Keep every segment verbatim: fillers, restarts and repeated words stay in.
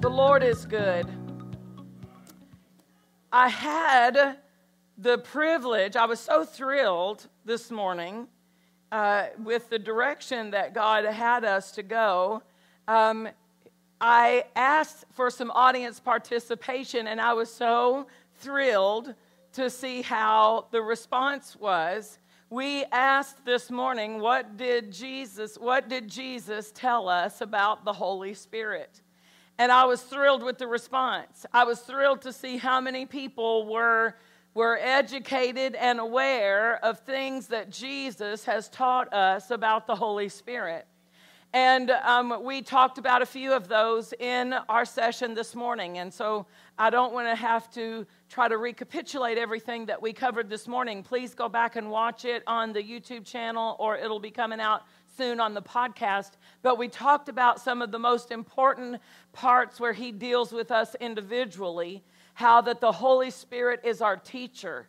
The Lord is good. I had the privilege, I was so thrilled this morning uh, with the direction that God had us to go. Um, I asked for some audience participation, and I was so thrilled to see how the response was. We asked this morning, what did Jesus, what did Jesus tell us about the Holy Spirit? And I was thrilled with the response. I was thrilled to see how many people were, were educated and aware of things that Jesus has taught us about the Holy Spirit. And um, we talked about a few of those in our session this morning. And so I don't want to have to try to recapitulate everything that we covered this morning. Please go back and watch it on the YouTube channel, or it'll be coming out soon on the podcast. But we talked about some of the most important parts where he deals with us individually, how that the Holy Spirit is our teacher,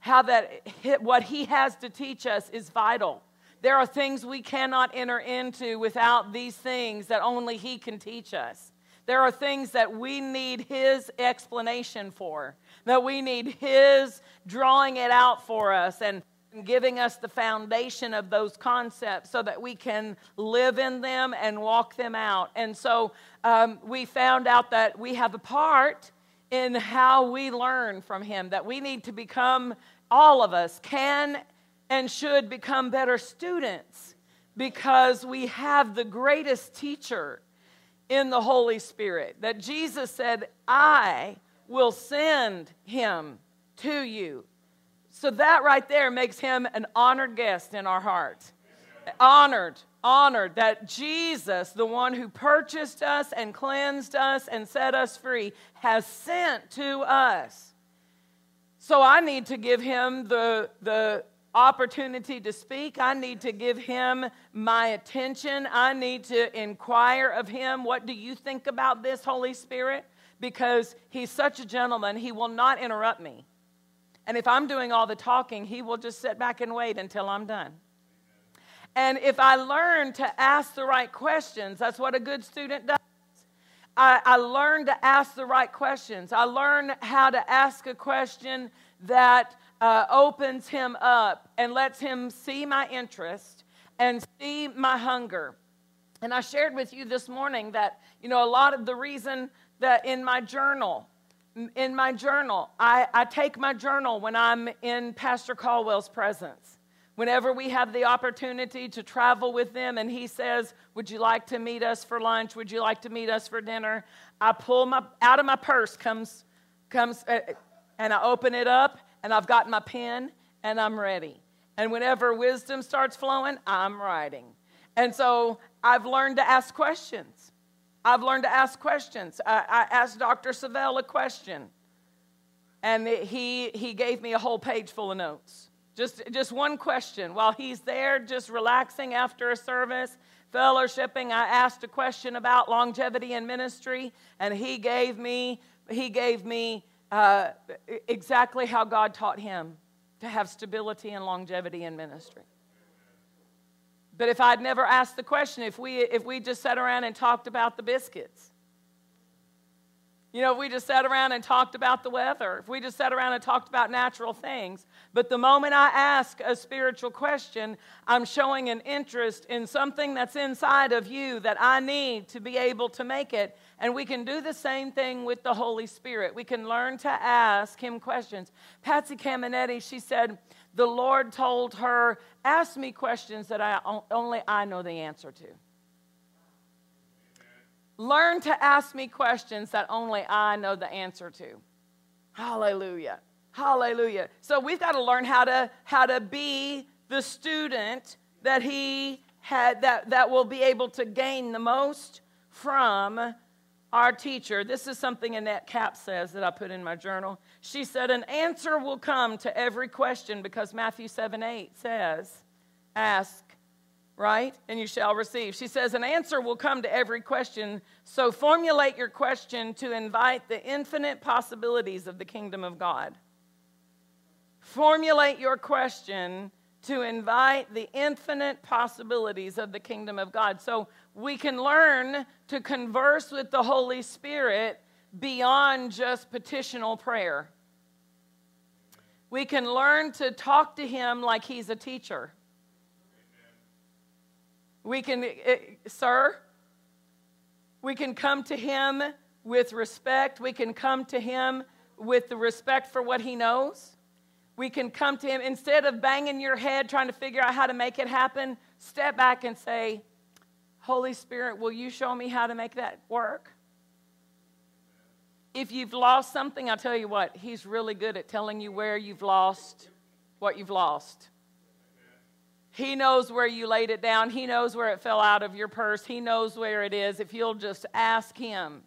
how that what he has to teach us is vital. There are things we cannot enter into without these things that only he can teach us. There are things that we need his explanation for, that we need his drawing it out for us and giving us the foundation of those concepts so that we can live in them and walk them out. And so um, we found out that we have a part in how we learn from him, that we need to become, all of us can and should become better students, because we have the greatest teacher in the Holy Spirit. That Jesus said, I will send him to you. So that right there makes him an honored guest in our hearts. Honored, honored that Jesus, the one who purchased us and cleansed us and set us free, has sent to us. So I need to give him the the opportunity to speak. I need to give him my attention. I need to inquire of him, what do you think about this, Holy Spirit? Because he's such a gentleman, he will not interrupt me. And if I'm doing all the talking, he will just sit back and wait until I'm done. And if I learn to ask the right questions, that's what a good student does. I, I learn to ask the right questions. I learn how to ask a question that Uh, opens him up and lets him see my interest and see my hunger. And I shared with you this morning that, you know, a lot of the reason that in my journal, in my journal, I, I take my journal when I'm in Pastor Caldwell's presence. Whenever we have the opportunity to travel with them and he says, would you like to meet us for lunch? Would you like to meet us for dinner? I pull my, out of my purse comes, comes uh, and I open it up. And I've got my pen, and I'm ready. And whenever wisdom starts flowing, I'm writing. And so I've learned to ask questions. I've learned to ask questions. I, I asked Doctor Savelle a question, and he he gave me a whole page full of notes. Just, just one question. While he's there, just relaxing after a service, fellowshipping, I asked a question about longevity in ministry, and he gave me he gave me Uh, exactly how God taught him to have stability and longevity in ministry. But if I'd never asked the question, if we if we just sat around and talked about the biscuits, you know, if we just sat around and talked about the weather, if we just sat around and talked about natural things, but the moment I ask a spiritual question, I'm showing an interest in something that's inside of you that I need to be able to make it. And we can do the same thing with the Holy Spirit. We can learn to ask him questions. Patsy Caminetti, she said, the Lord told her, ask me questions that I only I know the answer to. Learn to ask me questions that only I know the answer to. Hallelujah. Hallelujah. So we've got to learn how to how to be the student that he had that, that will be able to gain the most from our teacher. This is something Annette Capp says that I put in my journal. She said, an answer will come to every question because Matthew seven eight says, ask, right? And you shall receive. She says, an answer will come to every question, so formulate your question to invite the infinite possibilities of the kingdom of God. Formulate your question to invite the infinite possibilities of the kingdom of God. So we can learn to converse with the Holy Spirit beyond just petitional prayer. We can learn to talk to him like he's a teacher. We can, it, sir, we can come to him with respect. We can come to him with the respect for what he knows. We can come to him. Instead of banging your head trying to figure out how to make it happen, step back and say, Holy Spirit, will you show me how to make that work? If you've lost something, I'll tell you what, he's really good at telling you where you've lost what you've lost. He knows where you laid it down. He knows where it fell out of your purse. He knows where it is. If you'll just ask him.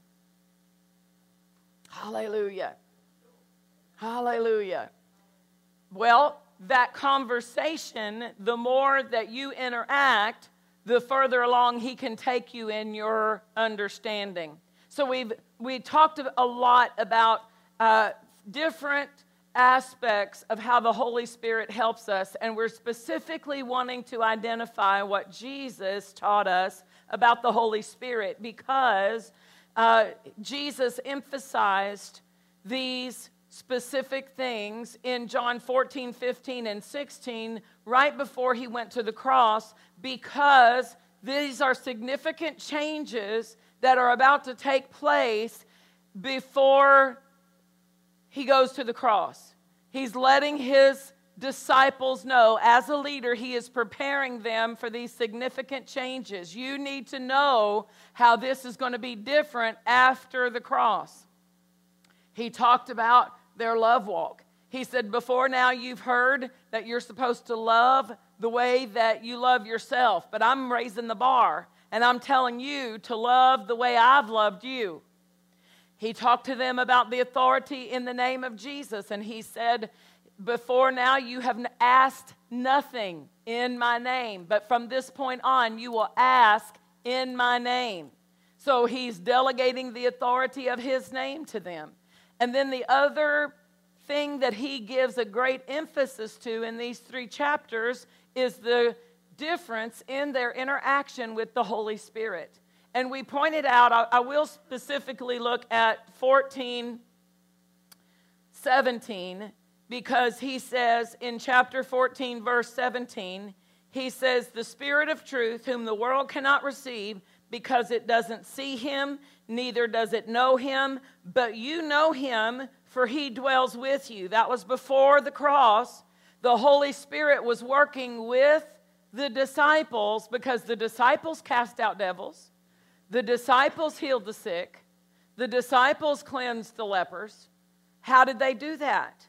Hallelujah. Hallelujah. Well, that conversation, the more that you interact, the further along he can take you in your understanding. So we've we talked a lot about uh, different aspects of how the Holy Spirit helps us, and we're specifically wanting to identify what Jesus taught us about the Holy Spirit, because uh, Jesus emphasized these specific things in John fourteen, fifteen, and sixteen right before he went to the cross, because these are significant changes that are about to take place before he goes to the cross. He's letting his disciples know, as a leader, he is preparing them for these significant changes. You need to know how this is going to be different after the cross. He talked about their love walk. He said, before now you've heard that you're supposed to love the way that you love yourself, but I'm raising the bar, and I'm telling you to love the way I've loved you. He talked to them about the authority in the name of Jesus, and he said, before now you have asked nothing in my name, but from this point on you will ask in my name. So he's delegating the authority of his name to them. And then the other thing that he gives a great emphasis to in these three chapters is the difference in their interaction with the Holy Spirit. And we pointed out, I, I will specifically look at fourteen, seventeen, because he says in chapter fourteen, verse seventeen, he says, the Spirit of truth, whom the world cannot receive, because it doesn't see him, neither does it know him, but you know him, for he dwells with you. That was before the cross. The Holy Spirit was working with the disciples, because the disciples cast out devils, the disciples healed the sick, the disciples cleansed the lepers. How did they do that?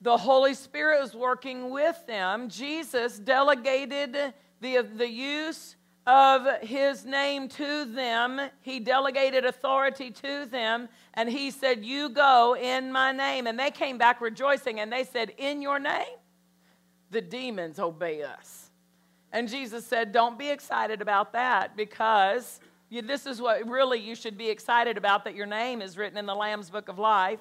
The Holy Spirit was working with them. Jesus delegated the, the use of his name to them. He delegated authority to them, and he said, you go in my name. And they came back rejoicing, and they said, in your name the demons obey us. And Jesus said, don't be excited about that, because you, this is what really you should be excited about, that your name is written in the Lamb's Book of Life.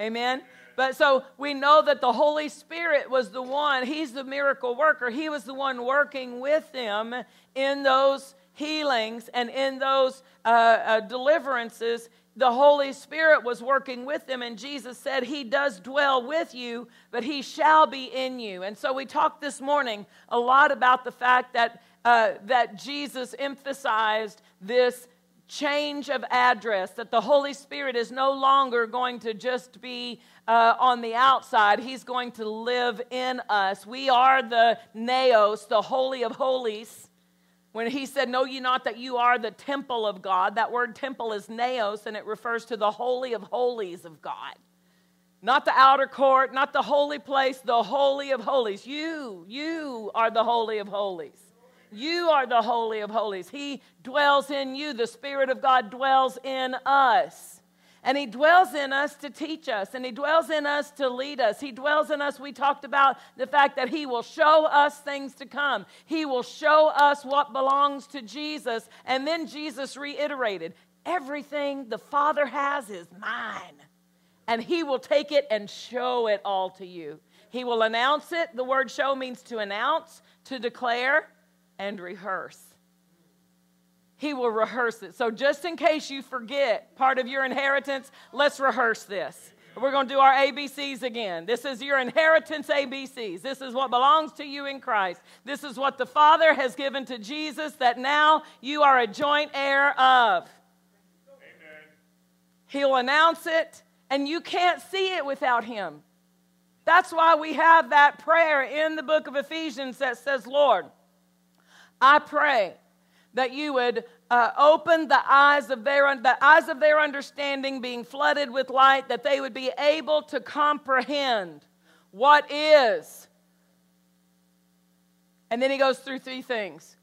Amen. Amen. But so we know that the Holy Spirit was the one, he's the miracle worker. He was the one working with them in those healings and in those uh, uh, deliverances. The Holy Spirit was working with them, and Jesus said, he does dwell with you, but he shall be in you. And so we talked this morning a lot about the fact that, uh, that Jesus emphasized this change of address, that the Holy Spirit is no longer going to just be uh, on the outside. He's going to live in us. We are the naos, the holy of holies. When he said, know ye not that you are the temple of God, that word temple is naos, and it refers to the holy of holies of God. Not the outer court, not the holy place, the holy of holies. You, you are the holy of holies. You are the Holy of Holies. He dwells in you. The Spirit of God dwells in us. And He dwells in us to teach us. And He dwells in us to lead us. He dwells in us. We talked about the fact that He will show us things to come. He will show us what belongs to Jesus. And then Jesus reiterated, everything the Father has is mine. And He will take it and show it all to you. He will announce it. The word show means to announce, to declare, and rehearse. He will rehearse it. So just in case you forget part of your inheritance, let's rehearse this. We're going to do our A B Cs again. This is your inheritance A B Cs. This is what belongs to you in Christ. This is what the Father has given to Jesus that now you are a joint heir of. Amen. He'll announce it, and you can't see it without Him. That's why we have that prayer in the book of Ephesians that says, Lord, I pray that you would uh, open the eyes of their un- the eyes of their understanding, being flooded with light, that they would be able to comprehend what is. And then he goes through three things.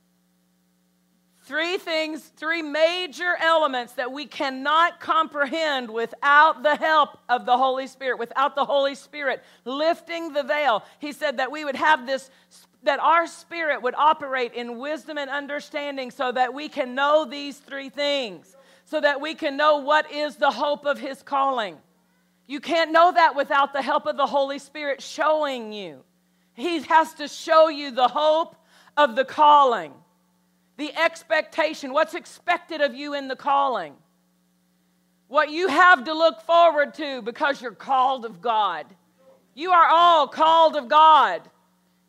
Three things, three major elements that we cannot comprehend without the help of the Holy Spirit, without the Holy Spirit lifting the veil. He said that we would have this that our spirit would operate in wisdom and understanding so that we can know these three things, so that we can know what is the hope of His calling. You can't know that without the help of the Holy Spirit showing you. He has to show you the hope of the calling, the expectation, what's expected of you in the calling, what you have to look forward to because you're called of God. You are all called of God.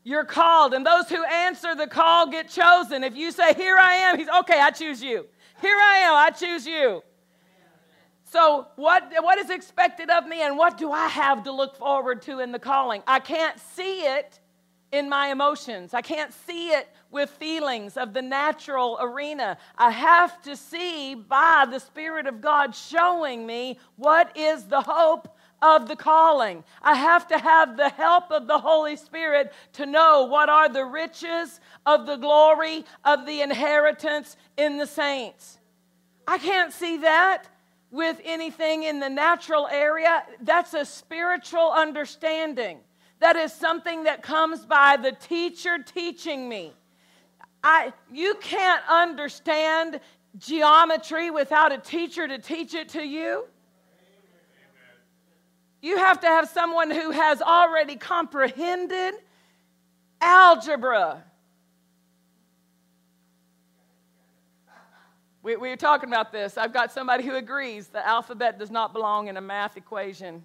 You're called, and those who answer the call get chosen. If you say, here I am, he's, okay, I choose you. Here I am, I choose you. So what, what is expected of me, and what do I have to look forward to in the calling? I can't see it in my emotions. I can't see it with feelings of the natural arena. I have to see by the Spirit of God showing me what is the hope of the calling. I have to have the help of the Holy Spirit to know what are the riches of the glory of the inheritance in the saints. I can't see that with anything in the natural area. That's a spiritual understanding. That is something that comes by the teacher teaching me. I, you can't understand geometry without a teacher to teach it to you. You have to have someone who has already comprehended algebra. We, we were talking about this. I've got somebody who agrees the alphabet does not belong in a math equation.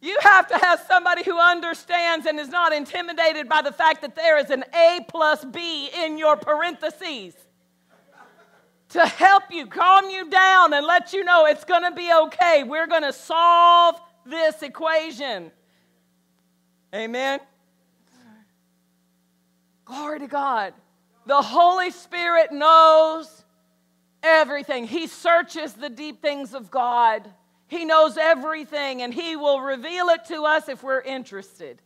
You have to have somebody who understands and is not intimidated by the fact that there is an A plus B in your parentheses, to help you, calm you down, and let you know it's going to be okay. We're going to solve this equation. Amen? Glory to God. The Holy Spirit knows everything. He searches the deep things of God. He knows everything, and He will reveal it to us if we're interested.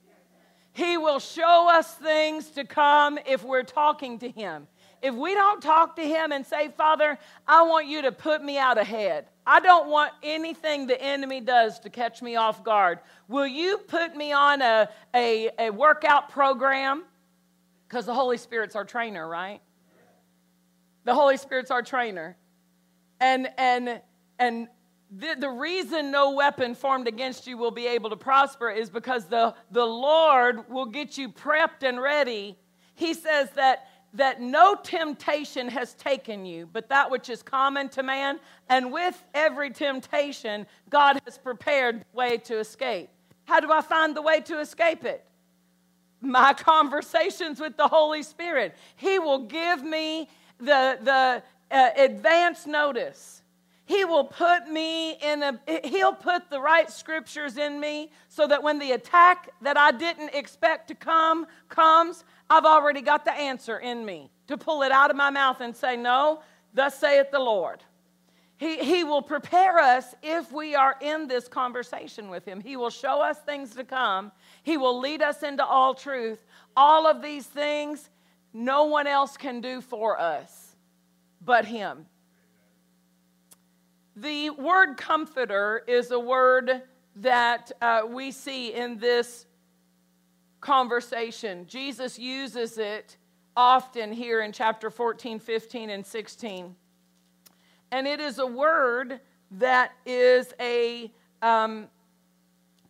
He will show us things to come if we're talking to Him. If we don't talk to Him and say, Father, I want you to put me out ahead. I don't want anything the enemy does to catch me off guard. Will you put me on a, a, a workout program? Because the Holy Spirit's our trainer, right? The Holy Spirit's our trainer. And and and the, the reason no weapon formed against you will be able to prosper is because the, the Lord will get you prepped and ready. He says that that no temptation has taken you, but that which is common to man, and with every temptation, God has prepared the way to escape. How do I find the way to escape it? My conversations with the Holy Spirit. He will give me the, the uh, advance notice. He will put me in a, He'll put the right scriptures in me so that when the attack that I didn't expect to come comes, I've already got the answer in me to pull it out of my mouth and say, no, thus saith the Lord. He, he will prepare us if we are in this conversation with Him. He will show us things to come. He will lead us into all truth. All of these things no one else can do for us but Him. The word comforter is a word that uh, we see in this conversation. Jesus uses it often here in chapter fourteen, fifteen, and sixteen. And it is a word that is a um,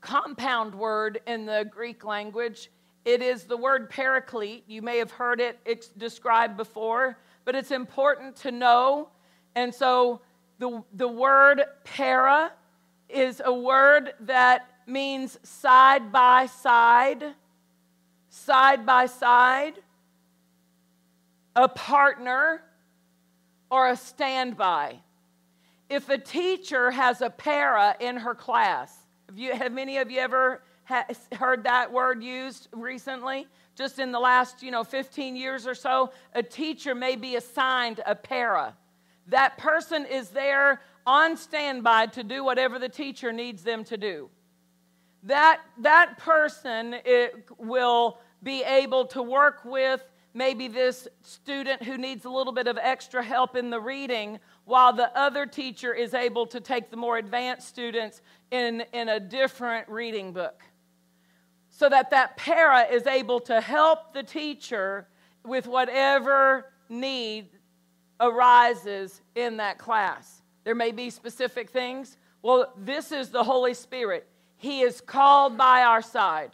compound word in the Greek language. It is the word paraclete. You may have heard it it's described before, but it's important to know. And so the, the word para is a word that means side by side, side by side, a partner, or a standby. If a teacher has a para in her class, have, you, have any of you ever ha- heard that word used recently? Just in the last, you know, fifteen years or so, a teacher may be assigned a para. That person is there on standby to do whatever the teacher needs them to do. That, that person it will be able to work with maybe this student who needs a little bit of extra help in the reading, while the other teacher is able to take the more advanced students in, in a different reading book. So that that para is able to help the teacher with whatever need arises in that class. There may be specific things. Well, this is the Holy Spirit. He is called by our side.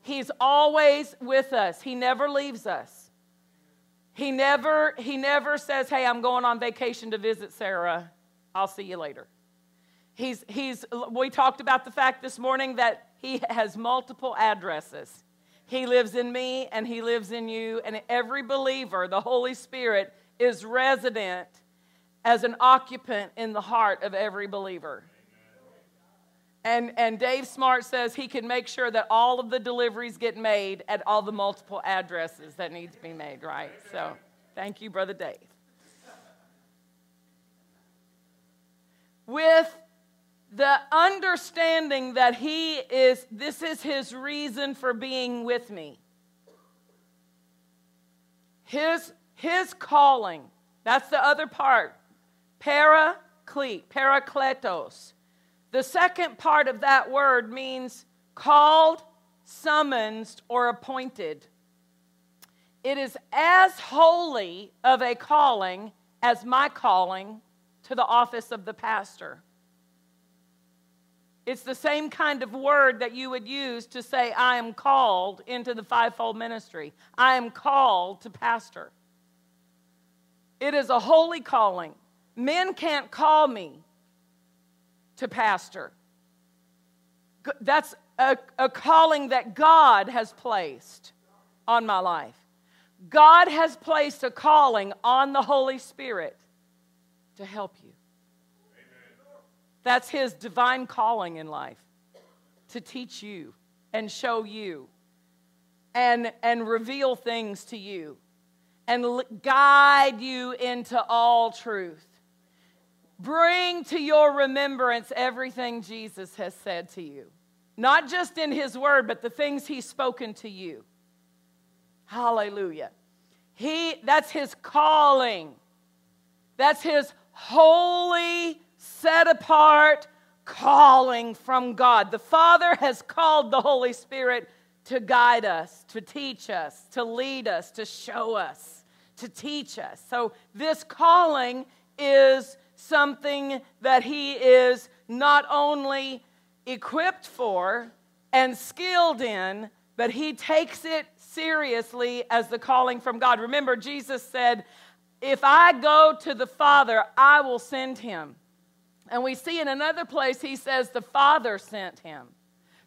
He's always with us. He never leaves us. He never, he never says, hey, I'm going on vacation to visit Sarah. I'll see you later. He's, he's, we talked about the fact this morning that He has multiple addresses. He lives in me and He lives in you. And every believer, the Holy Spirit, is resident as an occupant in the heart of every believer. And, and Dave Smart says he can make sure that all of the deliveries get made at all the multiple addresses that need to be made, right? So thank you, Brother Dave. With the understanding that He is, this is His reason for being with me. His, his calling. That's the other part. Paraclete, paracletos. The second part of that word means called, summoned, or appointed. It is as holy of a calling as my calling to the office of the pastor. It's the same kind of word that you would use to say, I am called into the fivefold ministry. I am called to pastor. It is a holy calling. Men can't call me to pastor. That's a, a calling that God has placed on my life. God has placed a calling on the Holy Spirit to help you. Amen. That's His divine calling in life, to teach you and show you and, and reveal things to you and l- guide you into all truth. Bring to your remembrance everything Jesus has said to you. Not just in His word, but the things He's spoken to you. Hallelujah. He, that's His calling. That's His holy, set-apart calling from God. The Father has called the Holy Spirit to guide us, to teach us, to lead us, to show us, to teach us. So this calling is something that He is not only equipped for and skilled in, but He takes it seriously as the calling from God. Remember, Jesus said, if I go to the Father, I will send Him. And we see in another place, He says, the Father sent Him.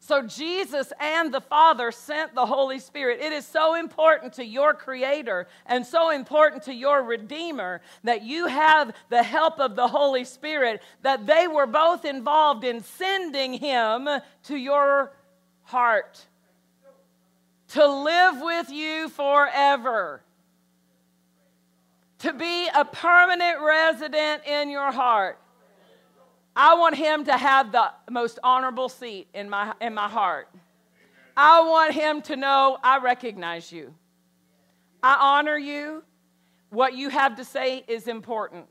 So Jesus and the Father sent the Holy Spirit. It is so important to your Creator and so important to your Redeemer that you have the help of the Holy Spirit, that they were both involved in sending Him to your heart to live with you forever, to be a permanent resident in your heart. I want Him to have the most honorable seat in my in my heart. I want him to know I recognize you. I honor you. What you have to say is important.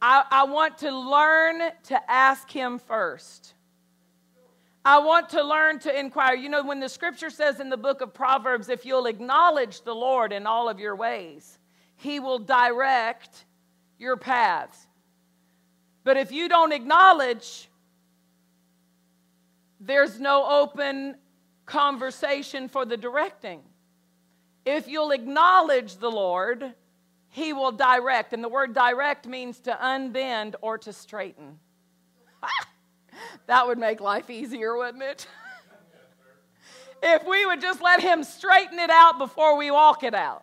I, I want to learn to ask him first. I want to learn to inquire. You know, when the scripture says in the book of Proverbs, if you'll acknowledge the Lord in all of your ways, he will direct your paths. But if you don't acknowledge, there's no open conversation for the directing. If you'll acknowledge the Lord, he will direct. And the word direct means to unbend or to straighten. That would make life easier, wouldn't it? If we would just let him straighten it out before we walk it out.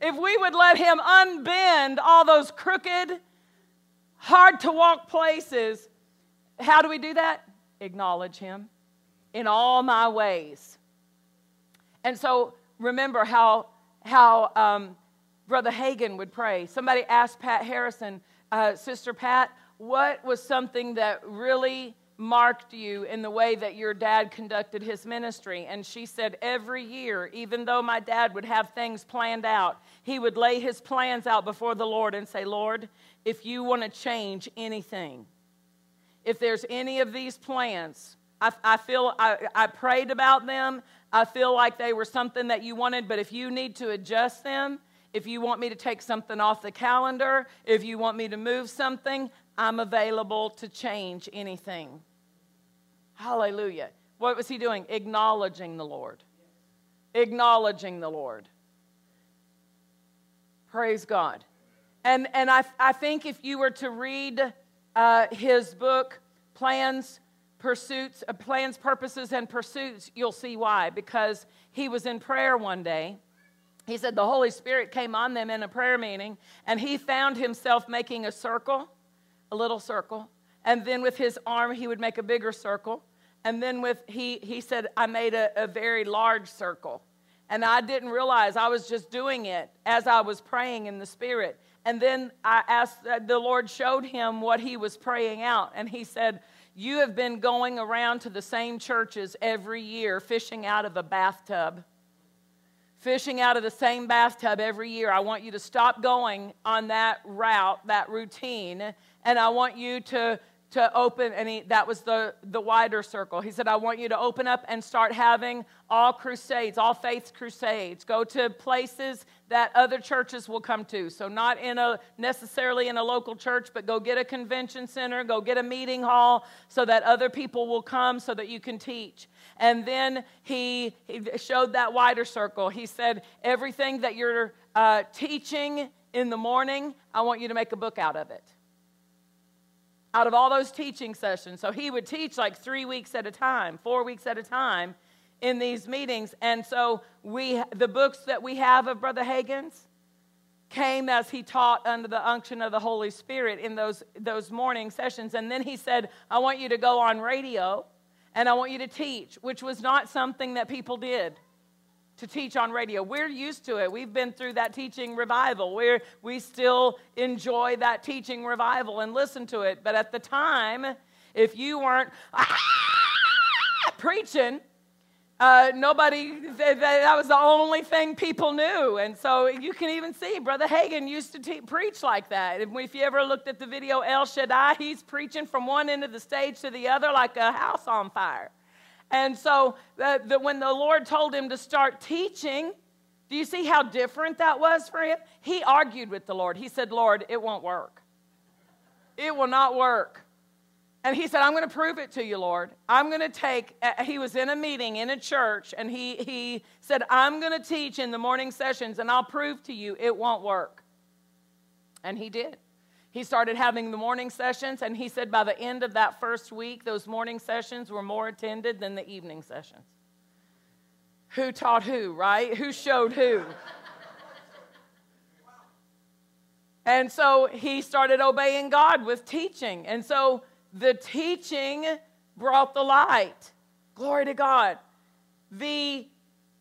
If we would let him unbend all those crooked, hard-to-walk places. How do we do that? Acknowledge him in all my ways. And so remember how, how um, Brother Hagin would pray. Somebody asked Pat Harrison, uh, Sister Pat, what was something that really marked you in the way that your dad conducted his ministry? And she said, every year, even though my dad would have things planned out, he would lay his plans out before the Lord and say, Lord, if you want to change anything, if there's any of these plans, I, I feel I, I prayed about them. I feel like they were something that you wanted, but if you need to adjust them, if you want me to take something off the calendar, if you want me to move something, I'm available to change anything. Hallelujah. What was he doing? Acknowledging the Lord. Acknowledging the Lord. Praise God. And and I, I think if you were to read uh, his book, Plans Pursuits, uh, Plans, Purposes, and Pursuits, you'll see why. Because he was in prayer one day. He said the Holy Spirit came on them in a prayer meeting, and he found himself making a circle. A little circle, and then with his arm he would make a bigger circle, and then with he he said, I made a, a very large circle, and I didn't realize I was just doing it as I was praying in the Spirit. And then I asked, uh, the Lord showed him what he was praying out, and he said, you have been going around to the same churches every year, fishing out of a bathtub. Fishing out of the same bathtub every year. I want you to stop going on that route, that routine, and I want you to, to open, and he, that was the, the wider circle. He said, I want you to open up and start having all crusades, all faith crusades. Go to places that other churches will come to. So not in a necessarily in a local church, but go get a convention center, go get a meeting hall so that other people will come so that you can teach. And then he, he showed that wider circle. He said, everything that you're uh, teaching in the morning, I want you to make a book out of it. Out of all those teaching sessions. So he would teach like three weeks at a time, four weeks at a time in these meetings. And so we, the books that we have of Brother Hagin's came as he taught under the unction of the Holy Spirit in those, those morning sessions. And then he said, I want you to go on radio and I want you to teach, which was not something that people did. To teach on radio. We're used to it. We've been through that teaching revival. We're, we still enjoy that teaching revival and listen to it. But at the time, if you weren't ah, preaching, uh, nobody, they, they, that was the only thing people knew. And so you can even see Brother Hagin used to te- preach like that. If, if you ever looked at the video El Shaddai, he's preaching from one end of the stage to the other like a house on fire. And so uh, the, when the Lord told him to start teaching, do you see how different that was for him? He argued with the Lord. He said, Lord, it won't work. It will not work. And he said, I'm going to prove it to you, Lord. I'm going to take, uh, he was in a meeting in a church, and he, he said, I'm going to teach in the morning sessions, and I'll prove to you it won't work. And he did. He started having the morning sessions, and he said by the end of that first week, those morning sessions were more attended than the evening sessions. Who taught who, right? Who showed who? And so he started obeying God with teaching. And so the teaching brought the light. Glory to God. The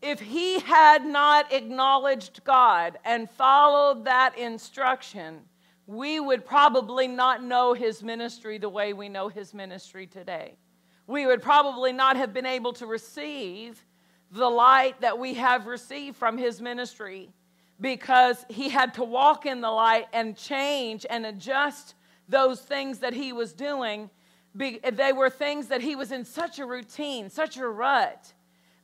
if he had not acknowledged God and followed that instruction, we would probably not know his ministry the way we know his ministry today. we would probably not have been able to receive the light that we have received from his ministry, because he had to walk in the light and change and adjust those things that he was doing. They were things that he was in such a routine, such a rut,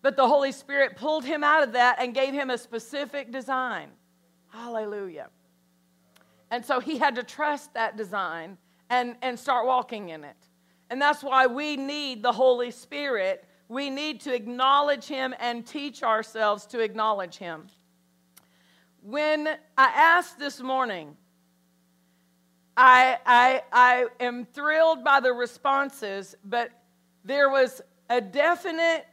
but the Holy Spirit pulled him out of that and gave him a specific design. Hallelujah. And so he had to trust that design and, and start walking in it. And that's why we need the Holy Spirit. We need to acknowledge him and teach ourselves to acknowledge him. When I asked this morning, I, I, I am thrilled by the responses, but there was a definite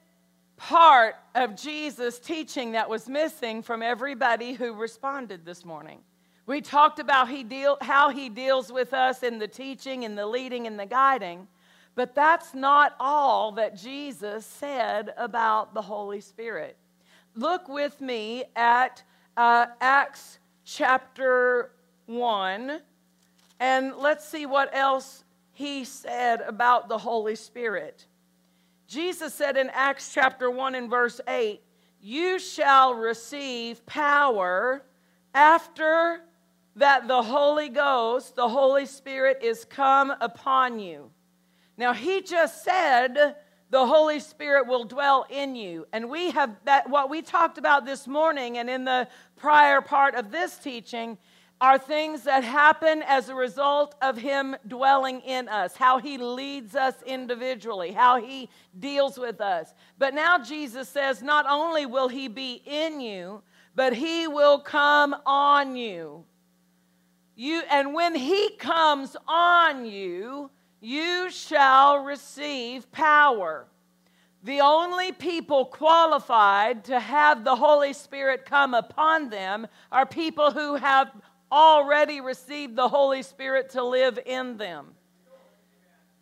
part of Jesus' teaching that was missing from everybody who responded this morning. We talked about he deal, how he deals with us in the teaching, in the leading, in the guiding, but that's not all that Jesus said about the Holy Spirit. Look with me at uh, Acts chapter one, and let's see what else he said about the Holy Spirit. Jesus said in Acts chapter one and verse eight, "You shall receive power after that the Holy Ghost, the Holy Spirit, is come upon you." Now, he just said the Holy Spirit will dwell in you. And we have that, what we talked about this morning and in the prior part of this teaching, are things that happen as a result of him dwelling in us, how he leads us individually, how he deals with us. But now Jesus says, not only will he be in you, but he will come on you. You, and when he comes on you, you shall receive power. The only people qualified to have the Holy Spirit come upon them are people who have already received the Holy Spirit to live in them.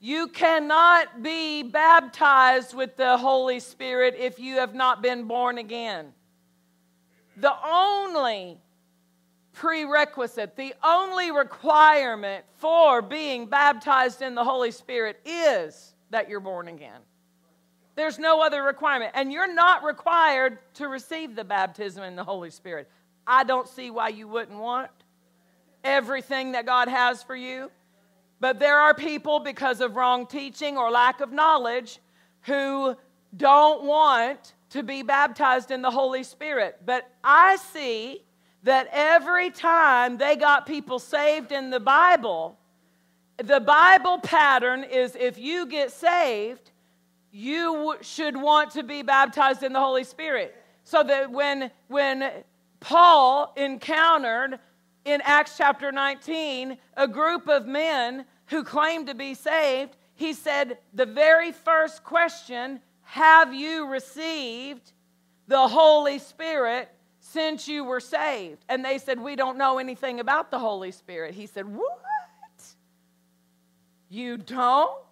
You cannot be baptized with the Holy Spirit if you have not been born again. The only prerequisite, the only requirement for being baptized in the Holy Spirit is that you're born again. There's no other requirement. And you're not required to receive the baptism in the Holy Spirit. I don't see why you wouldn't want everything that God has for you. But there are people, because of wrong teaching or lack of knowledge, who don't want to be baptized in the Holy Spirit. But I see that every time they got people saved in the Bible, the Bible pattern is if you get saved, you w- should want to be baptized in the Holy Spirit. So that when, when Paul encountered in Acts chapter nineteen a group of men who claimed to be saved, he said the very first question, have you received the Holy Spirit since you were saved? And they said, we don't know anything about the Holy Spirit. He said, what? You don't?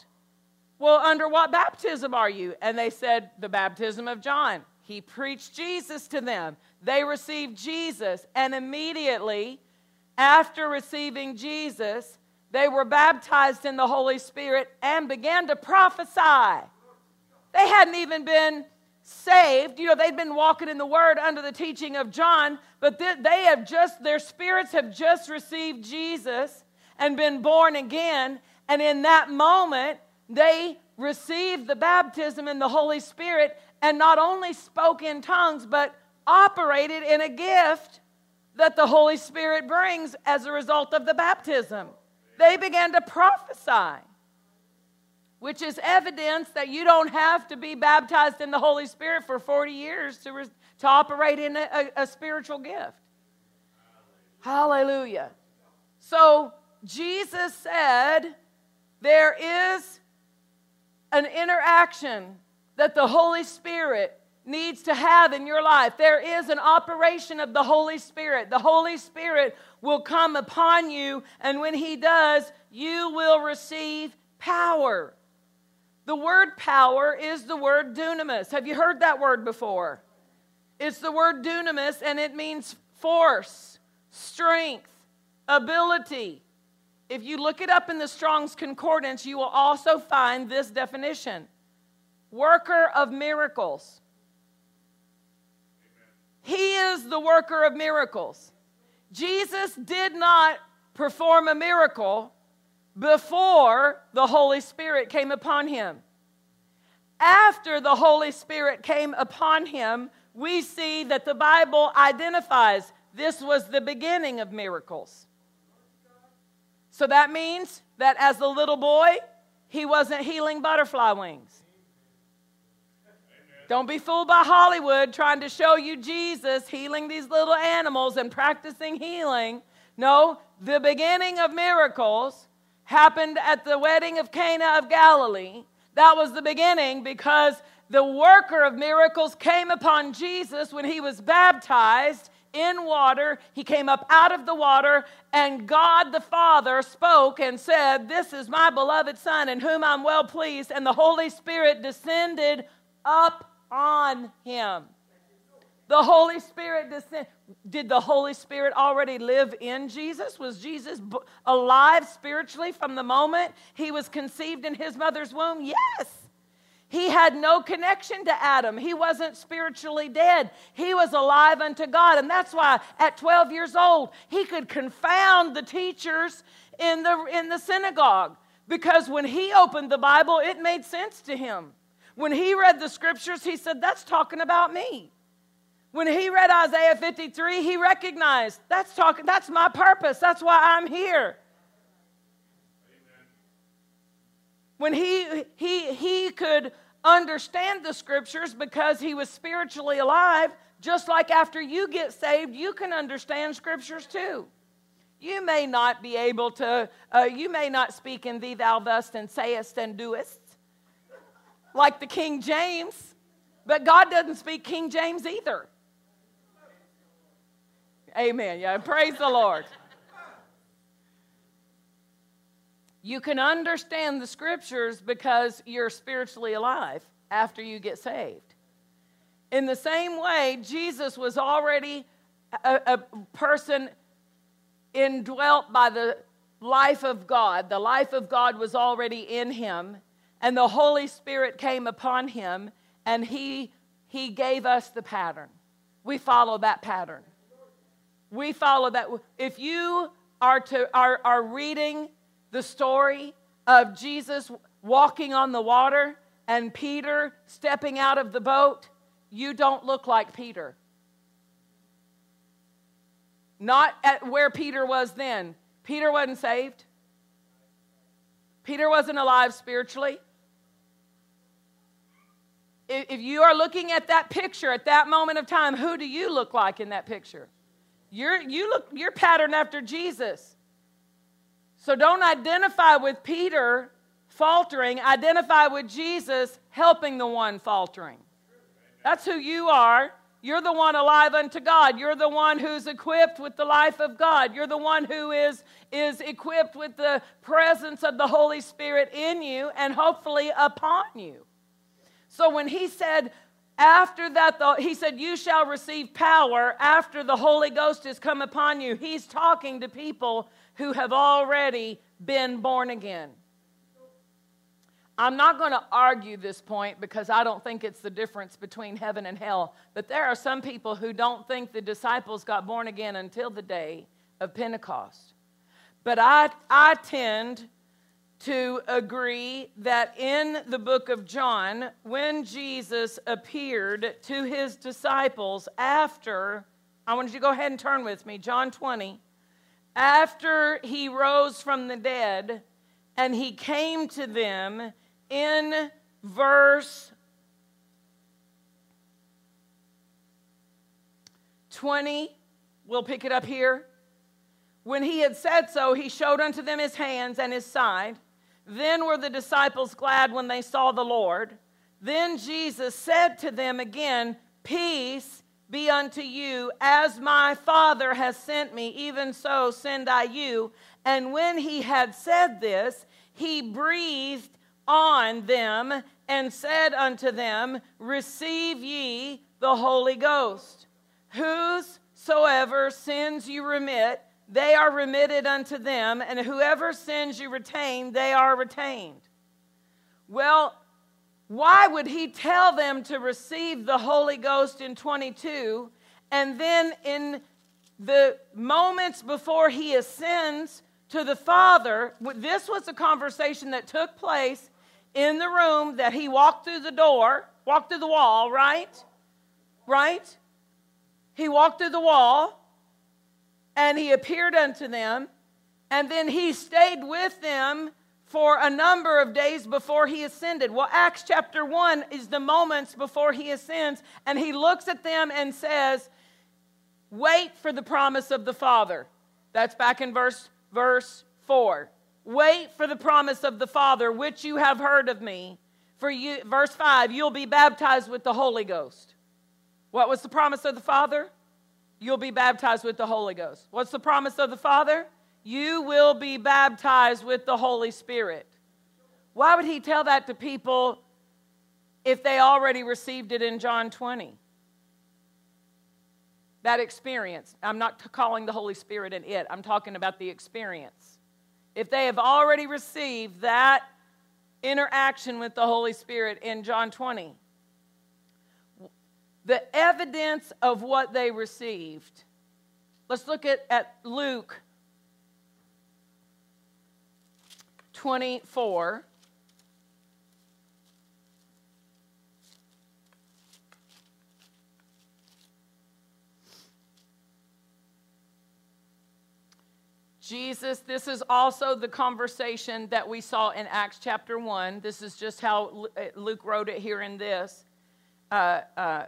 Well, under what baptism are you? And they said, the baptism of John. He preached Jesus to them. They received Jesus. And immediately after receiving Jesus, they were baptized in the Holy Spirit and began to prophesy. They hadn't even been saved, you know, they've been walking in the Word under the teaching of John, but they have just, their spirits have just received Jesus and been born again, and in that moment, they received the baptism in the Holy Spirit and not only spoke in tongues, but operated in a gift that the Holy Spirit brings as a result of the baptism. They began to prophesy, which is evidence that you don't have to be baptized in the Holy Spirit for forty years to, re- to operate in a, a, a spiritual gift. Hallelujah. So Jesus said there is an interaction that the Holy Spirit needs to have in your life. There is an operation of the Holy Spirit. The Holy Spirit will come upon you, and when he does, you will receive power. The word power is the word dunamis. Have you heard that word before? It's the word dunamis, and it means force, strength, ability. If you look it up in the Strong's Concordance, you will also find this definition. worker of miracles. Amen. He is the worker of miracles. Jesus did not perform a miracle before the Holy Spirit came upon him. After the Holy Spirit came upon him, we see that the Bible identifies this was the beginning of miracles. So that means that as a little boy, he wasn't healing butterfly wings. Amen. Don't be fooled by Hollywood trying to show you Jesus healing these little animals and practicing healing. No, the beginning of miracles happened at the wedding of Cana of Galilee. That was the beginning, because the worker of miracles came upon Jesus when he was baptized in water. He came up out of the water, and God the Father spoke and said, "This is my beloved Son in whom I'm well pleased." And the Holy Spirit descended up on him. The Holy Spirit descended. Did the Holy Spirit already live in Jesus? Was Jesus alive spiritually from the moment he was conceived in his mother's womb? Yes. He had no connection to Adam. He wasn't spiritually dead. He was alive unto God. And that's why at twelve years old, he could confound the teachers in the, in the synagogue. Because when he opened the Bible, it made sense to him. When he read the scriptures, he said, "That's talking about me." When he read Isaiah fifty-three, he recognized, that's talking, that's my purpose. That's why I'm here. Amen. When he, he, he could understand the scriptures because he was spiritually alive, just like after you get saved, you can understand scriptures too. You may not be able to, uh, you may not speak in thee, thou, thust, and sayest, and doest, like the King James, but God doesn't speak King James either. Amen. Yeah, praise the Lord. You can understand the scriptures because you're spiritually alive after you get saved. In the same way, Jesus was already a, a person indwelt by the life of God. The life of God was already in him, and the Holy Spirit came upon him, and he, he gave us the pattern. We follow that pattern. We follow that. If you are to are, are reading the story of Jesus walking on the water and Peter stepping out of the boat, you don't look like Peter. Not at where Peter was then. Peter wasn't saved. Peter wasn't alive spiritually. If you are looking at that picture at that moment of time, who do you look like in that picture? You're, you look, you're patterned after Jesus. So don't identify with Peter faltering. Identify with Jesus helping the one faltering. That's who you are. You're the one alive unto God. You're the one who's equipped with the life of God. You're the one who is, is equipped with the presence of the Holy Spirit in you and hopefully upon you. So when he said, after that, the, he said, "You shall receive power after the Holy Ghost has come upon you." He's talking to people who have already been born again. I'm not going to argue this point because I don't think it's the difference between heaven and hell. But there are some people who don't think the disciples got born again until the day of Pentecost. But I, I tend to agree that in the book of John, when Jesus appeared to his disciples after, I want you to go ahead and turn with me, John twenty, after he rose from the dead, and he came to them in verse twenty, we'll pick it up here. When he had said so, he showed unto them his hands and his side. Then were the disciples glad when they saw the Lord. Then Jesus said to them again, "Peace be unto you. As my Father has sent me, even so send I you." And when he had said this, he breathed on them and said unto them, "Receive ye the Holy Ghost. Whosoever sins you remit, they are remitted unto them, and whoever sins you retain, they are retained." Well, Why would he tell them to receive the Holy Ghost in twenty-two, and then in the moments before he ascends to the Father? This was a conversation that took place in the room that he walked through the door, walked through the wall, right? Right? He walked through the wall, and he appeared unto them, and then he stayed with them for a number of days before he ascended. Well, Acts chapter one is the moments before he ascends, and he looks at them and says, wait for the promise of the Father. That's back in verse, verse four. Wait for the promise of the Father, which you have heard of me. For you, verse five, you'll be baptized with the Holy Ghost. What was the promise of the Father? You'll be baptized with the Holy Ghost. What's the promise of the Father? You will be baptized with the Holy Spirit. Why would he tell that to people if they already received it in John twenty? That experience. I'm not calling the Holy Spirit an it. I'm talking about the experience. If they have already received that interaction with the Holy Spirit in John twenty, the evidence of what they received. Let's look at, at Luke twenty-four. Jesus, this is also the conversation that we saw in Acts chapter one. This is just how Luke wrote it here in this uh, uh,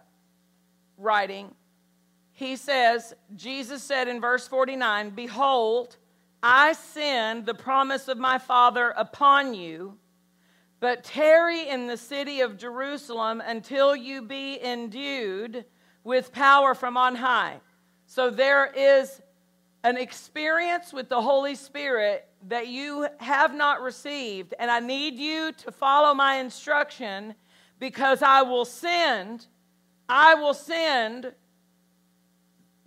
writing. He says, Jesus said in verse forty-nine, behold, I send the promise of my Father upon you, but tarry in the city of Jerusalem until you be endued with power from on high. So there is an experience with the Holy Spirit that you have not received, and I need you to follow my instruction, because I will send, I will send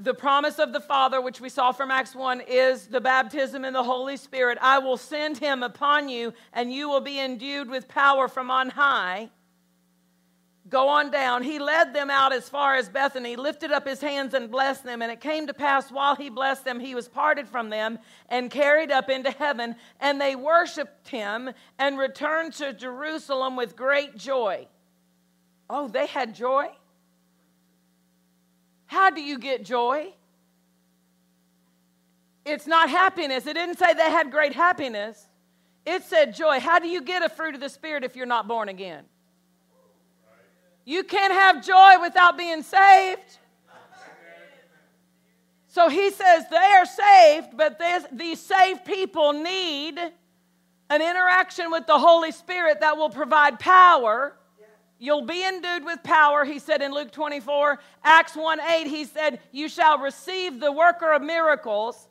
the promise of the Father, which we saw from Acts one, is the baptism in the Holy Spirit. I will send him upon you, and you will be endued with power from on high. Go on down. He led them out as far as Bethany, lifted up his hands and blessed them. And it came to pass, while he blessed them, he was parted from them and carried up into heaven. And they worshiped him and returned to Jerusalem with great joy. Oh, they had joy? How do you get joy? It's not happiness. It didn't say they had great happiness. It said joy. How do you get a fruit of the Spirit if you're not born again? You can't have joy without being saved. So he says they are saved, but this, these saved people need an interaction with the Holy Spirit that will provide power. You'll be endued with power, he said in Luke twenty-four. Acts one eight, he said, you shall receive the worker of miracles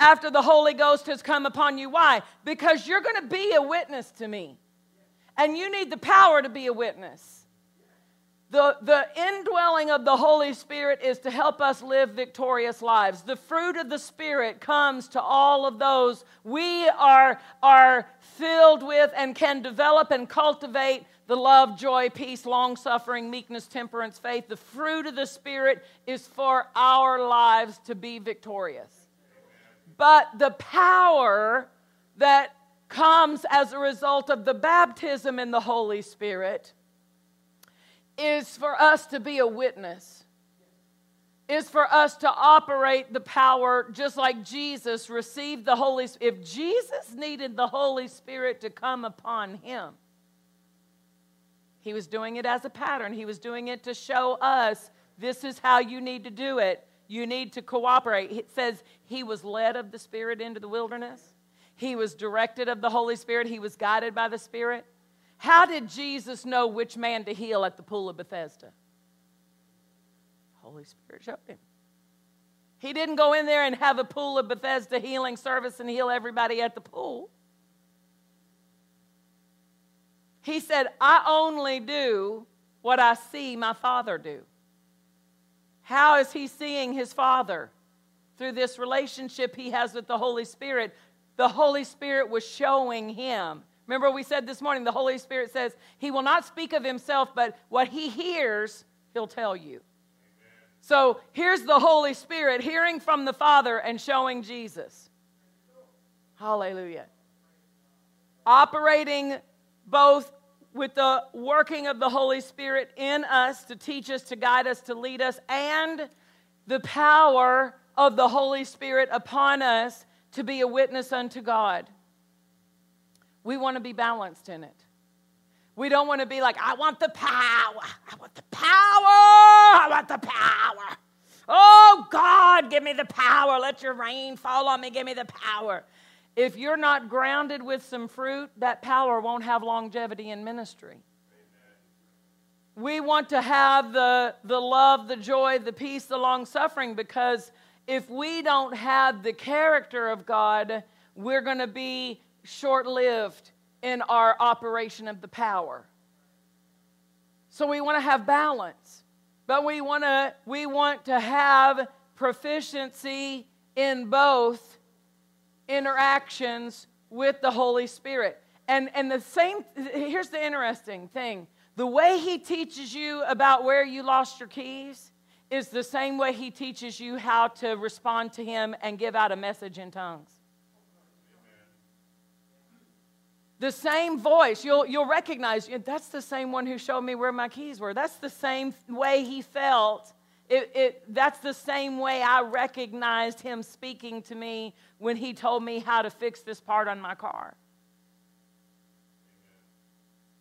after the Holy Ghost has come upon you. Why? Because you're going to be a witness to me. And you need the power to be a witness. The, the indwelling of the Holy Spirit is to help us live victorious lives. The fruit of the Spirit comes to all of those we are, are filled with and can develop and cultivate. The love, joy, peace, long-suffering, meekness, temperance, faith. The fruit of the Spirit is for our lives to be victorious. But the power that comes as a result of the baptism in the Holy Spirit is for us to be a witness. Is for us to operate the power just like Jesus received the Holy Spirit. If Jesus needed the Holy Spirit to come upon him, he was doing it as a pattern. He was doing it to show us, this is how you need to do it. You need to cooperate. It says he was led of the Spirit into the wilderness. He was directed of the Holy Spirit. He was guided by the Spirit. How did Jesus know which man to heal at the Pool of Bethesda? Holy Spirit showed him. He didn't go in there and have a Pool of Bethesda healing service and heal everybody at the pool. He said, I only do what I see my Father do. How is he seeing his Father? Through this relationship he has with the Holy Spirit. The Holy Spirit was showing him. Remember we said this morning, the Holy Spirit says he will not speak of himself, but what he hears, he'll tell you. Amen. So here's the Holy Spirit hearing from the Father and showing Jesus. Hallelujah. Operating both with the working of the Holy Spirit in us to teach us, to guide us, to lead us, and the power of the Holy Spirit upon us to be a witness unto God. We want to be balanced in it. We don't want to be like, I want the power. I want the power. I want the power. Oh, God, give me the power. Let your rain fall on me. Give me the power. If you're not grounded with some fruit, that power won't have longevity in ministry. Amen. We want to have the, the love, the joy, the peace, the long-suffering, because if we don't have the character of God, we're going to be short-lived in our operation of the power. So we want to have balance, but we want to we want to have proficiency in both interactions with the Holy Spirit. And and the same, here's the interesting thing. The way he teaches you about where you lost your keys is the same way he teaches you how to respond to him and give out a message in tongues. Amen. The same voice, you'll you'll recognize, that's the same one who showed me where my keys were. That's the same way he felt. It, it, that's the same way I recognized him speaking to me when he told me how to fix this part on my car.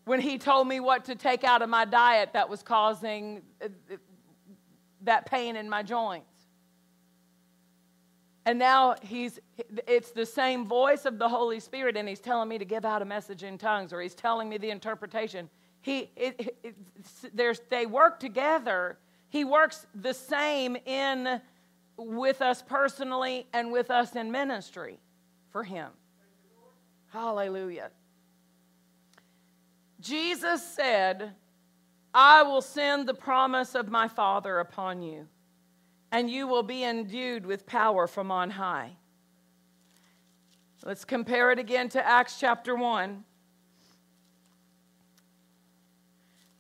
When he told me what to take out of my diet that was causing that pain in my joints. And now he's, it's the same voice of the Holy Spirit, and he's telling me to give out a message in tongues, or he's telling me the interpretation. He, it, it, there's, they work together. He works the same in with us personally and with us in ministry for him. Hallelujah. Jesus said, I will send the promise of my Father upon you, and you will be endued with power from on high. Let's compare it again to Acts chapter one.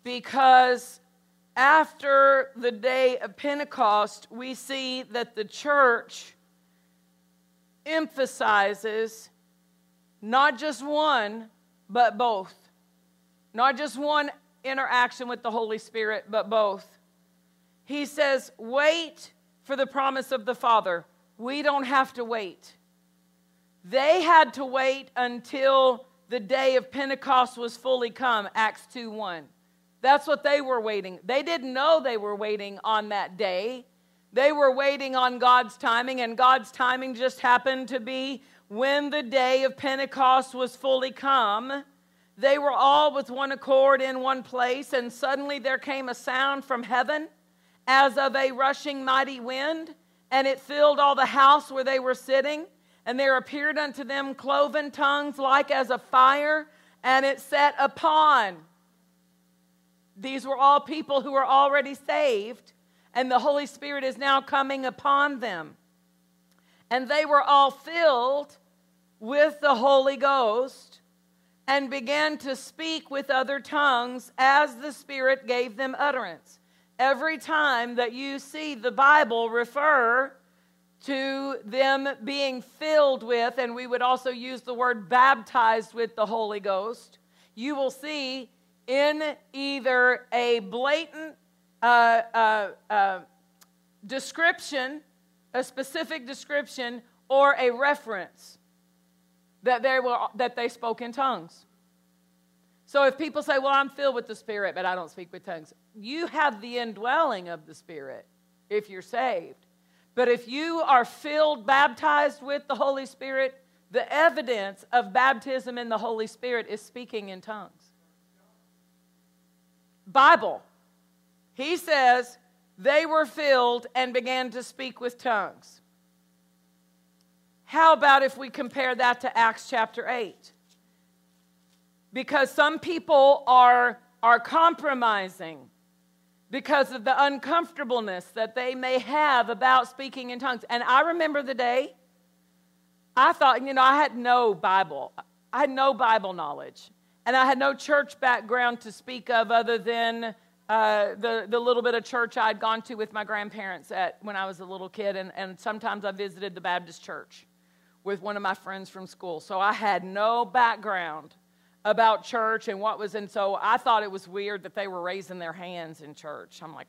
Because after the day of Pentecost, we see that the church emphasizes not just one, but both. Not just one interaction with the Holy Spirit, but both. He says, wait for the promise of the Father. We don't have to wait. They had to wait until the day of Pentecost was fully come, Acts two one. That's what they were waiting. They didn't know they were waiting on that day. They were waiting on God's timing, and God's timing just happened to be when the day of Pentecost was fully come. They were all with one accord in one place, and suddenly there came a sound from heaven as of a rushing mighty wind, and it filled all the house where they were sitting. And there appeared unto them cloven tongues like as a fire, and it sat upon. These were all people who were already saved, and the Holy Spirit is now coming upon them. And they were all filled with the Holy Ghost and began to speak with other tongues as the Spirit gave them utterance. Every time that you see the Bible refer to them being filled with, and we would also use the word baptized with the Holy Ghost, you will see in either a blatant uh, uh, uh, description, a specific description, or a reference that they were, that they spoke in tongues. So if people say, well, I'm filled with the Spirit, but I don't speak with tongues. You have the indwelling of the Spirit if you're saved. But if you are filled, baptized with the Holy Spirit, the evidence of baptism in the Holy Spirit is speaking in tongues. Bible. He says they were filled and began to speak with tongues. How about if we compare that to Acts chapter eight? Because some people are, are compromising because of the uncomfortableness that they may have about speaking in tongues. And I remember the day I thought, you know, I had no Bible. I had no Bible knowledge, and I had no church background to speak of other than uh, the, the little bit of church I'd gone to with my grandparents at, when I was a little kid, and, and sometimes I visited the Baptist church with one of my friends from school. So I had no background about church and what was, and so I thought it was weird that they were raising their hands in church. I'm like,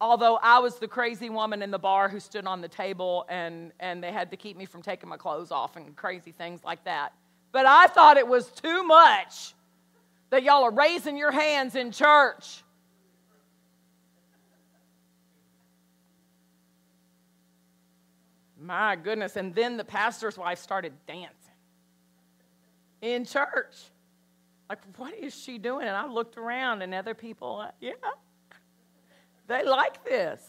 although I was the crazy woman in the bar who stood on the table, and, and they had to keep me from taking my clothes off and crazy things like that. But I thought it was too much that y'all are raising your hands in church. My goodness. And then the pastor's wife started dancing in church. Like, what is she doing? And I looked around, and other people, yeah, they like this.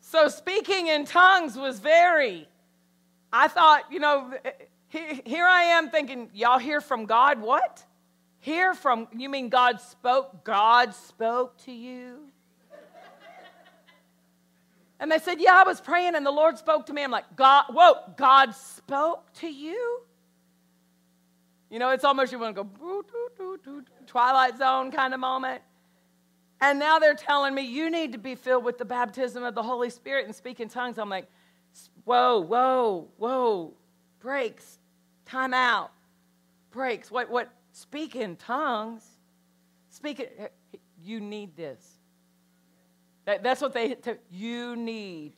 So speaking in tongues was very, I thought, you know, here I am thinking, y'all hear from God? What? Hear from, you mean God spoke? God spoke to you? And they said, yeah, I was praying and the Lord spoke to me. I'm like, God, whoa, God spoke to you? You know, it's almost you want to go, doo, doo, doo, Twilight Zone kind of moment. And now they're telling me, you need to be filled with the baptism of the Holy Spirit and speak in tongues. I'm like, whoa, whoa, whoa. Breaks, time out, breaks. What? What? Speak in tongues. Speak it. You need this. That, that's what they. T- you need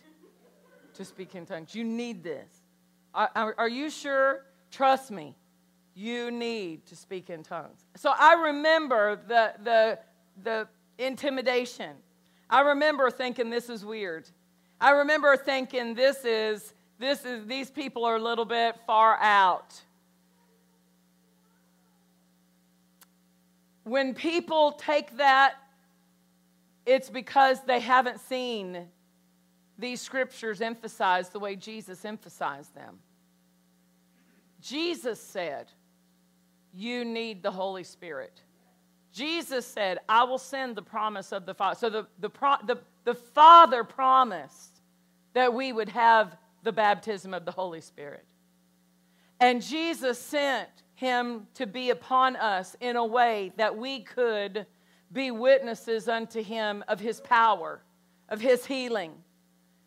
to speak in tongues. You need this. Are, are, are you sure? Trust me. You need to speak in tongues. So I remember the the the intimidation. I remember thinking this is weird. I remember thinking this is. This is, these people are a little bit far out. When people take that, it's because they haven't seen these scriptures emphasized the way Jesus emphasized them. Jesus said, you need the Holy Spirit. Jesus said, I will send the promise of the Father. So the, the, pro, the, the Father promised that we would have the baptism of the Holy Spirit. And Jesus sent him to be upon us in a way that we could be witnesses unto him of his power, of his healing.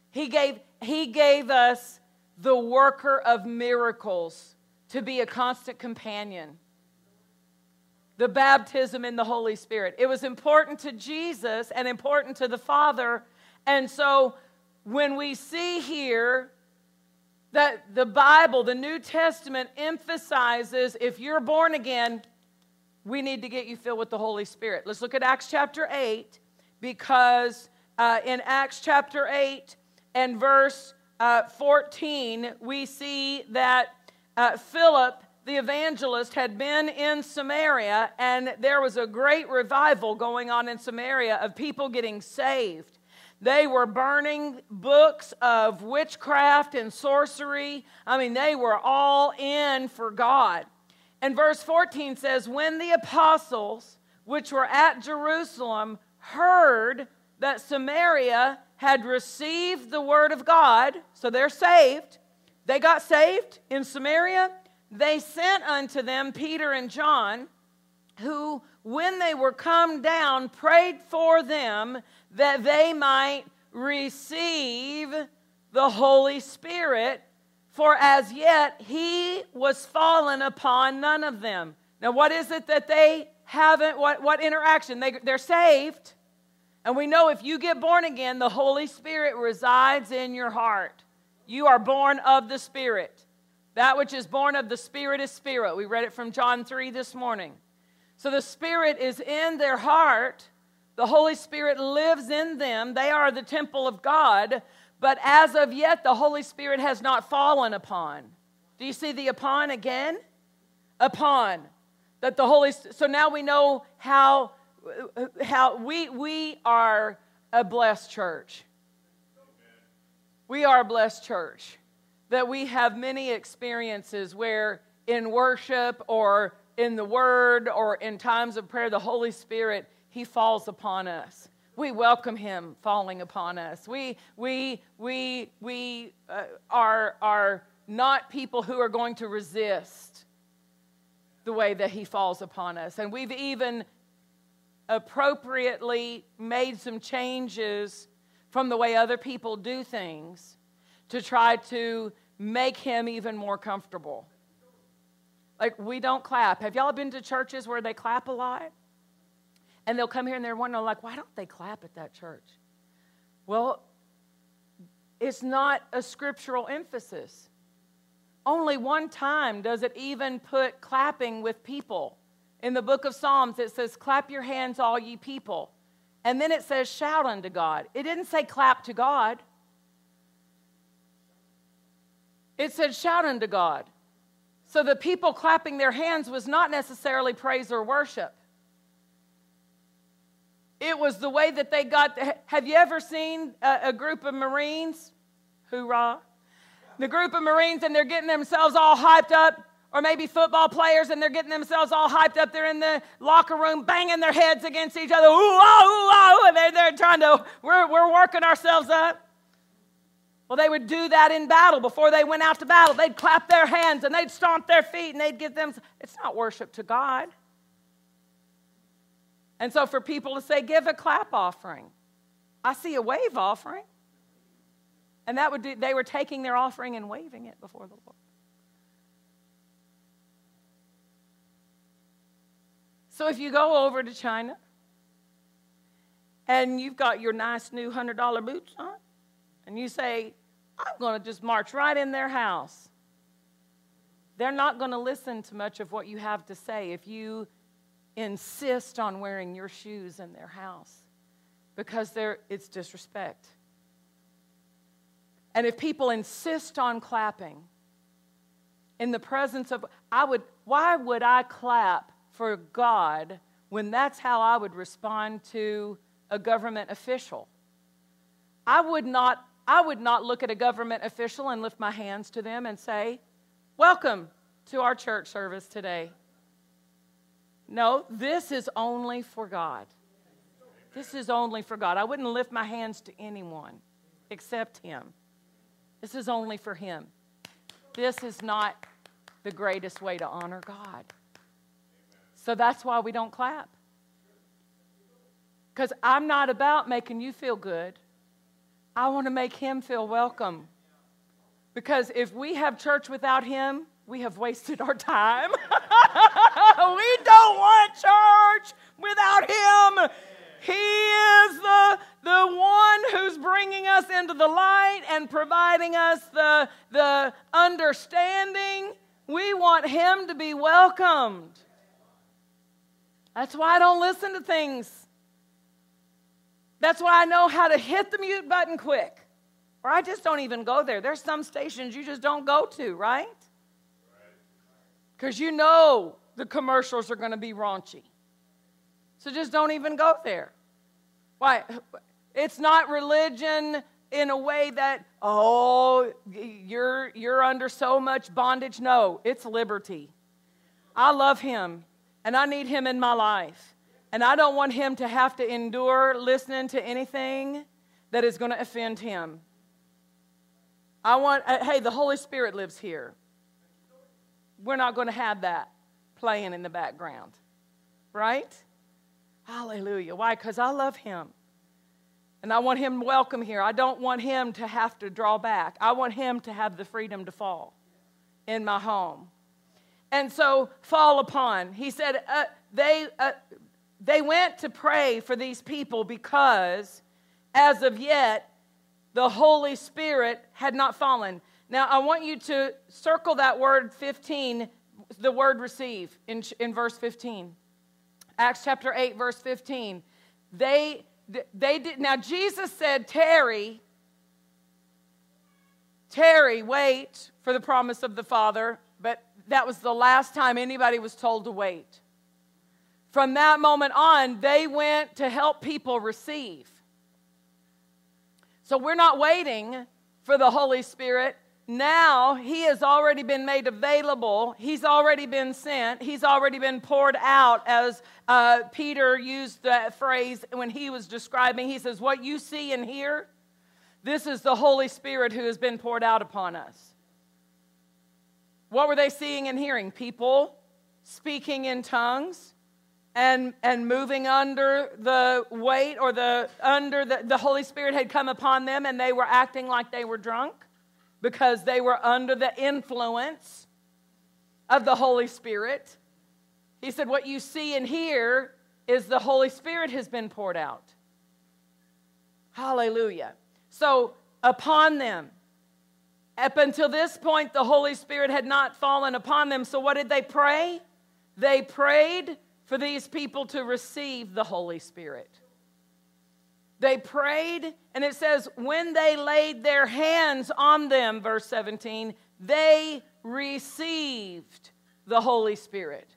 He gave, he gave us the worker of miracles to be a constant companion. The baptism in the Holy Spirit. It was important to Jesus and important to the Father. And so when we see here that the Bible, the New Testament, emphasizes if you're born again, we need to get you filled with the Holy Spirit. Let's look at Acts chapter eight, because uh, in Acts chapter eight and verse uh, fourteen, we see that uh, Philip the evangelist had been in Samaria, and there was a great revival going on in Samaria of people getting saved. They were burning books of witchcraft and sorcery. I mean, they were all in for God. And verse fourteen says, when the apostles, which were at Jerusalem, heard that Samaria had received the word of God, so they're saved. They got saved in Samaria. They sent unto them Peter and John, who, when they were come down, prayed for them that they might receive the Holy Spirit, for as yet he was fallen upon none of them. Now, what is it that they haven't, what, what interaction? They, they're saved, and we know if you get born again, the Holy Spirit resides in your heart. You are born of the Spirit. That which is born of the Spirit is spirit. We read it from John three this morning. So the Spirit is in their heart. The Holy Spirit lives in them. They are the temple of God. But as of yet, the Holy Spirit has not fallen upon. Do you see the upon again? Upon. That the Holy. So now we know how, how we, we are a blessed church. We are a blessed church. That we have many experiences where in worship or in the Word or in times of prayer, the Holy Spirit, he falls upon us. We welcome him falling upon us. We we we we uh, are are not. not people who are going to resist the way that he falls upon us. And we've even appropriately made some changes from the way other people do things to try to make him even more comfortable. Like, we don't clap. Have y'all been to churches where they clap a lot? And they'll come here and they're wondering, like, why don't they clap at that church? Well, it's not a scriptural emphasis. Only one time does it even put clapping with people. In the book of Psalms, it says, clap your hands, all ye people. And then it says, shout unto God. It didn't say clap to God. It said, shout unto God. So the people clapping their hands was not necessarily praise or worship. It was the way that they got. Have you ever seen a, a group of Marines? Hoorah. The group of Marines, and they're getting themselves all hyped up, or maybe football players, and they're getting themselves all hyped up. They're in the locker room banging their heads against each other. Ooh, ah, ooh, ah, and they're, they're trying to, we're, we're working ourselves up. Well, they would do that in battle. Before they went out to battle, they'd clap their hands, and they'd stomp their feet, and they'd get them. It's not worship to God. And so for people to say, give a clap offering. I see a wave offering. And that would do, they were taking their offering and waving it before the Lord. So if you go over to China and you've got your nice new one hundred dollar boots on, and you say, I'm going to just march right in their house, they're not going to listen to much of what you have to say if you insist on wearing your shoes in their house, because they're, it's disrespect. And if people insist on clapping in the presence of, I would, why would I clap for God when that's how I would respond to a government official? I would not, I would not look at a government official and lift my hands to them and say, welcome to our church service today. No, this is only for God. This is only for God. I wouldn't lift my hands to anyone except him. This is only for him. This is not the greatest way to honor God. So that's why we don't clap. Because I'm not about making you feel good. I want to make him feel welcome. Because if we have church without him, we have wasted our time. We don't want church without him. He is the, the one who's bringing us into the light and providing us the, the understanding. We want him to be welcomed. That's why I don't listen to things. That's why I know how to hit the mute button quick. Or I just don't even go there. There's some stations you just don't go to, right? Because you know the commercials are going to be raunchy. So just don't even go there. Why? It's not religion in a way that, oh, you're, you're under so much bondage. No, it's liberty. I love him, and I need him in my life. And I don't want him to have to endure listening to anything that is going to offend him. I want, hey, the Holy Spirit lives here. We're not going to have that playing in the background, right? Hallelujah. Why? Because I love him, and I want him welcome here. I don't want him to have to draw back. I want him to have the freedom to fall in my home. And so fall upon. He said uh, they, uh, they went to pray for these people because as of yet the Holy Spirit had not fallen. Now, I want you to circle that word fifteen, the word receive, in, in verse fifteen. Acts chapter eight, verse fifteen. They, they did, now, Jesus said, tarry, tarry, wait for the promise of the Father. But that was the last time anybody was told to wait. From that moment on, they went to help people receive. So we're not waiting for the Holy Spirit. Now, he has already been made available. He's already been sent. He's already been poured out, as uh, Peter used that phrase when he was describing. He says, what you see and hear, this is the Holy Spirit who has been poured out upon us. What were they seeing and hearing? People speaking in tongues and, and moving under the weight or the under the, the Holy Spirit had come upon them, and they were acting like they were drunk because they were under the influence of the Holy Spirit. He said, what you see and hear is the Holy Spirit has been poured out. Hallelujah. So upon them, up until this point, the Holy Spirit had not fallen upon them. So what did they pray? They prayed for these people to receive the Holy Spirit. They prayed, and it says, when they laid their hands on them, verse seventeen, they received the Holy Spirit.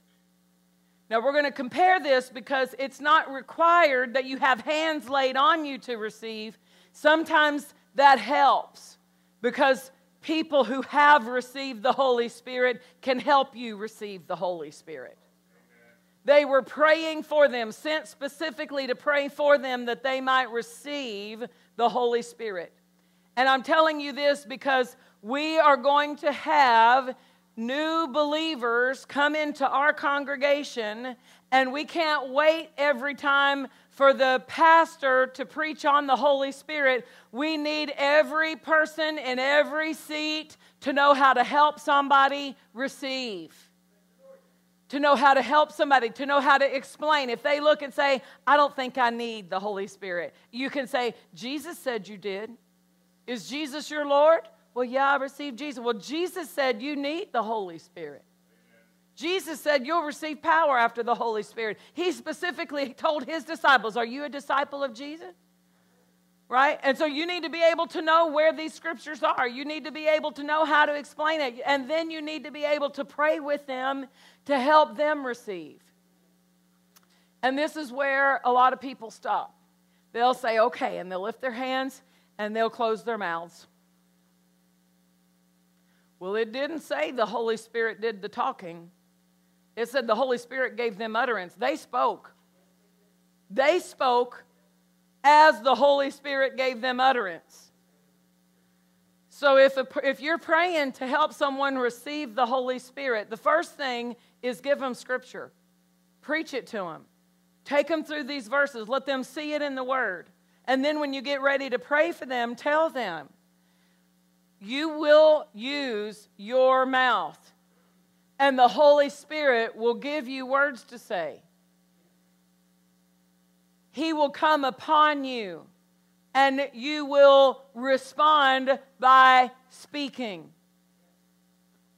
Now, we're going to compare this because it's not required that you have hands laid on you to receive. Sometimes that helps because people who have received the Holy Spirit can help you receive the Holy Spirit. They were praying for them, sent specifically to pray for them that they might receive the Holy Spirit. And I'm telling you this because we are going to have new believers come into our congregation, and we can't wait every time for the pastor to preach on the Holy Spirit. We need every person in every seat to know how to help somebody receive. To know how to help somebody, to know how to explain. If they look and say, I don't think I need the Holy Spirit, you can say, Jesus said you did. Is Jesus your Lord? Well, yeah, I received Jesus. Well, Jesus said you need the Holy Spirit. Amen. Jesus said you'll receive power after the Holy Spirit. He specifically told his disciples, are you a disciple of Jesus? Right? And so you need to be able to know where these scriptures are. You need to be able to know how to explain it. And then you need to be able to pray with them to help them receive. And this is where a lot of people stop. They'll say, okay, and they'll lift their hands and they'll close their mouths. Well, it didn't say the Holy Spirit did the talking. It said the Holy Spirit gave them utterance. They spoke. They spoke as the Holy Spirit gave them utterance. So if, a, if you're praying to help someone receive the Holy Spirit, the first thing is give them Scripture. Preach it to them. Take them through these verses. Let them see it in the Word. And then when you get ready to pray for them, tell them. You will use your mouth, and the Holy Spirit will give you words to say. He will come upon you, and you will respond by speaking.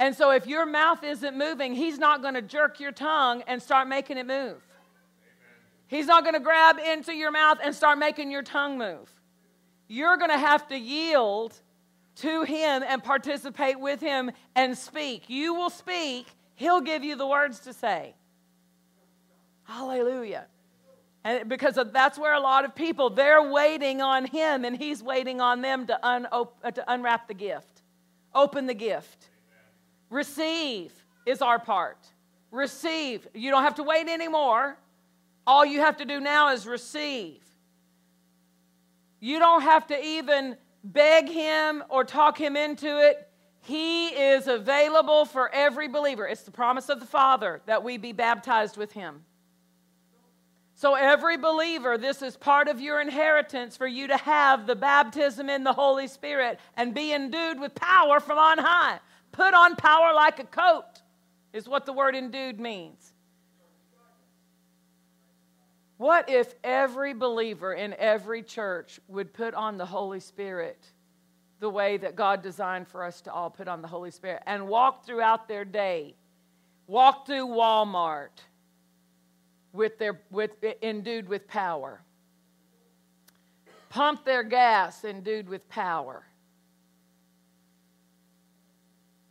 And so if your mouth isn't moving, he's not going to jerk your tongue and start making it move. Amen. He's not going to grab into your mouth and start making your tongue move. You're going to have to yield to him and participate with him and speak. You will speak. He'll give you the words to say. Hallelujah. And because that's where a lot of people, they're waiting on him and he's waiting on them to, unop- to unwrap the gift. Open the gift. Receive is our part. Receive. You don't have to wait anymore. All you have to do now is receive. You don't have to even beg him or talk him into it. He is available for every believer. It's the promise of the Father that we be baptized with him. So every believer, this is part of your inheritance for you to have the baptism in the Holy Spirit and be endued with power from on high. Put on power like a coat is what the word endued means. What if every believer in every church would put on the Holy Spirit the way that God designed for us to all put on the Holy Spirit and walk throughout their day, walk through Walmart with their with endued with power, pump their gas endued with power?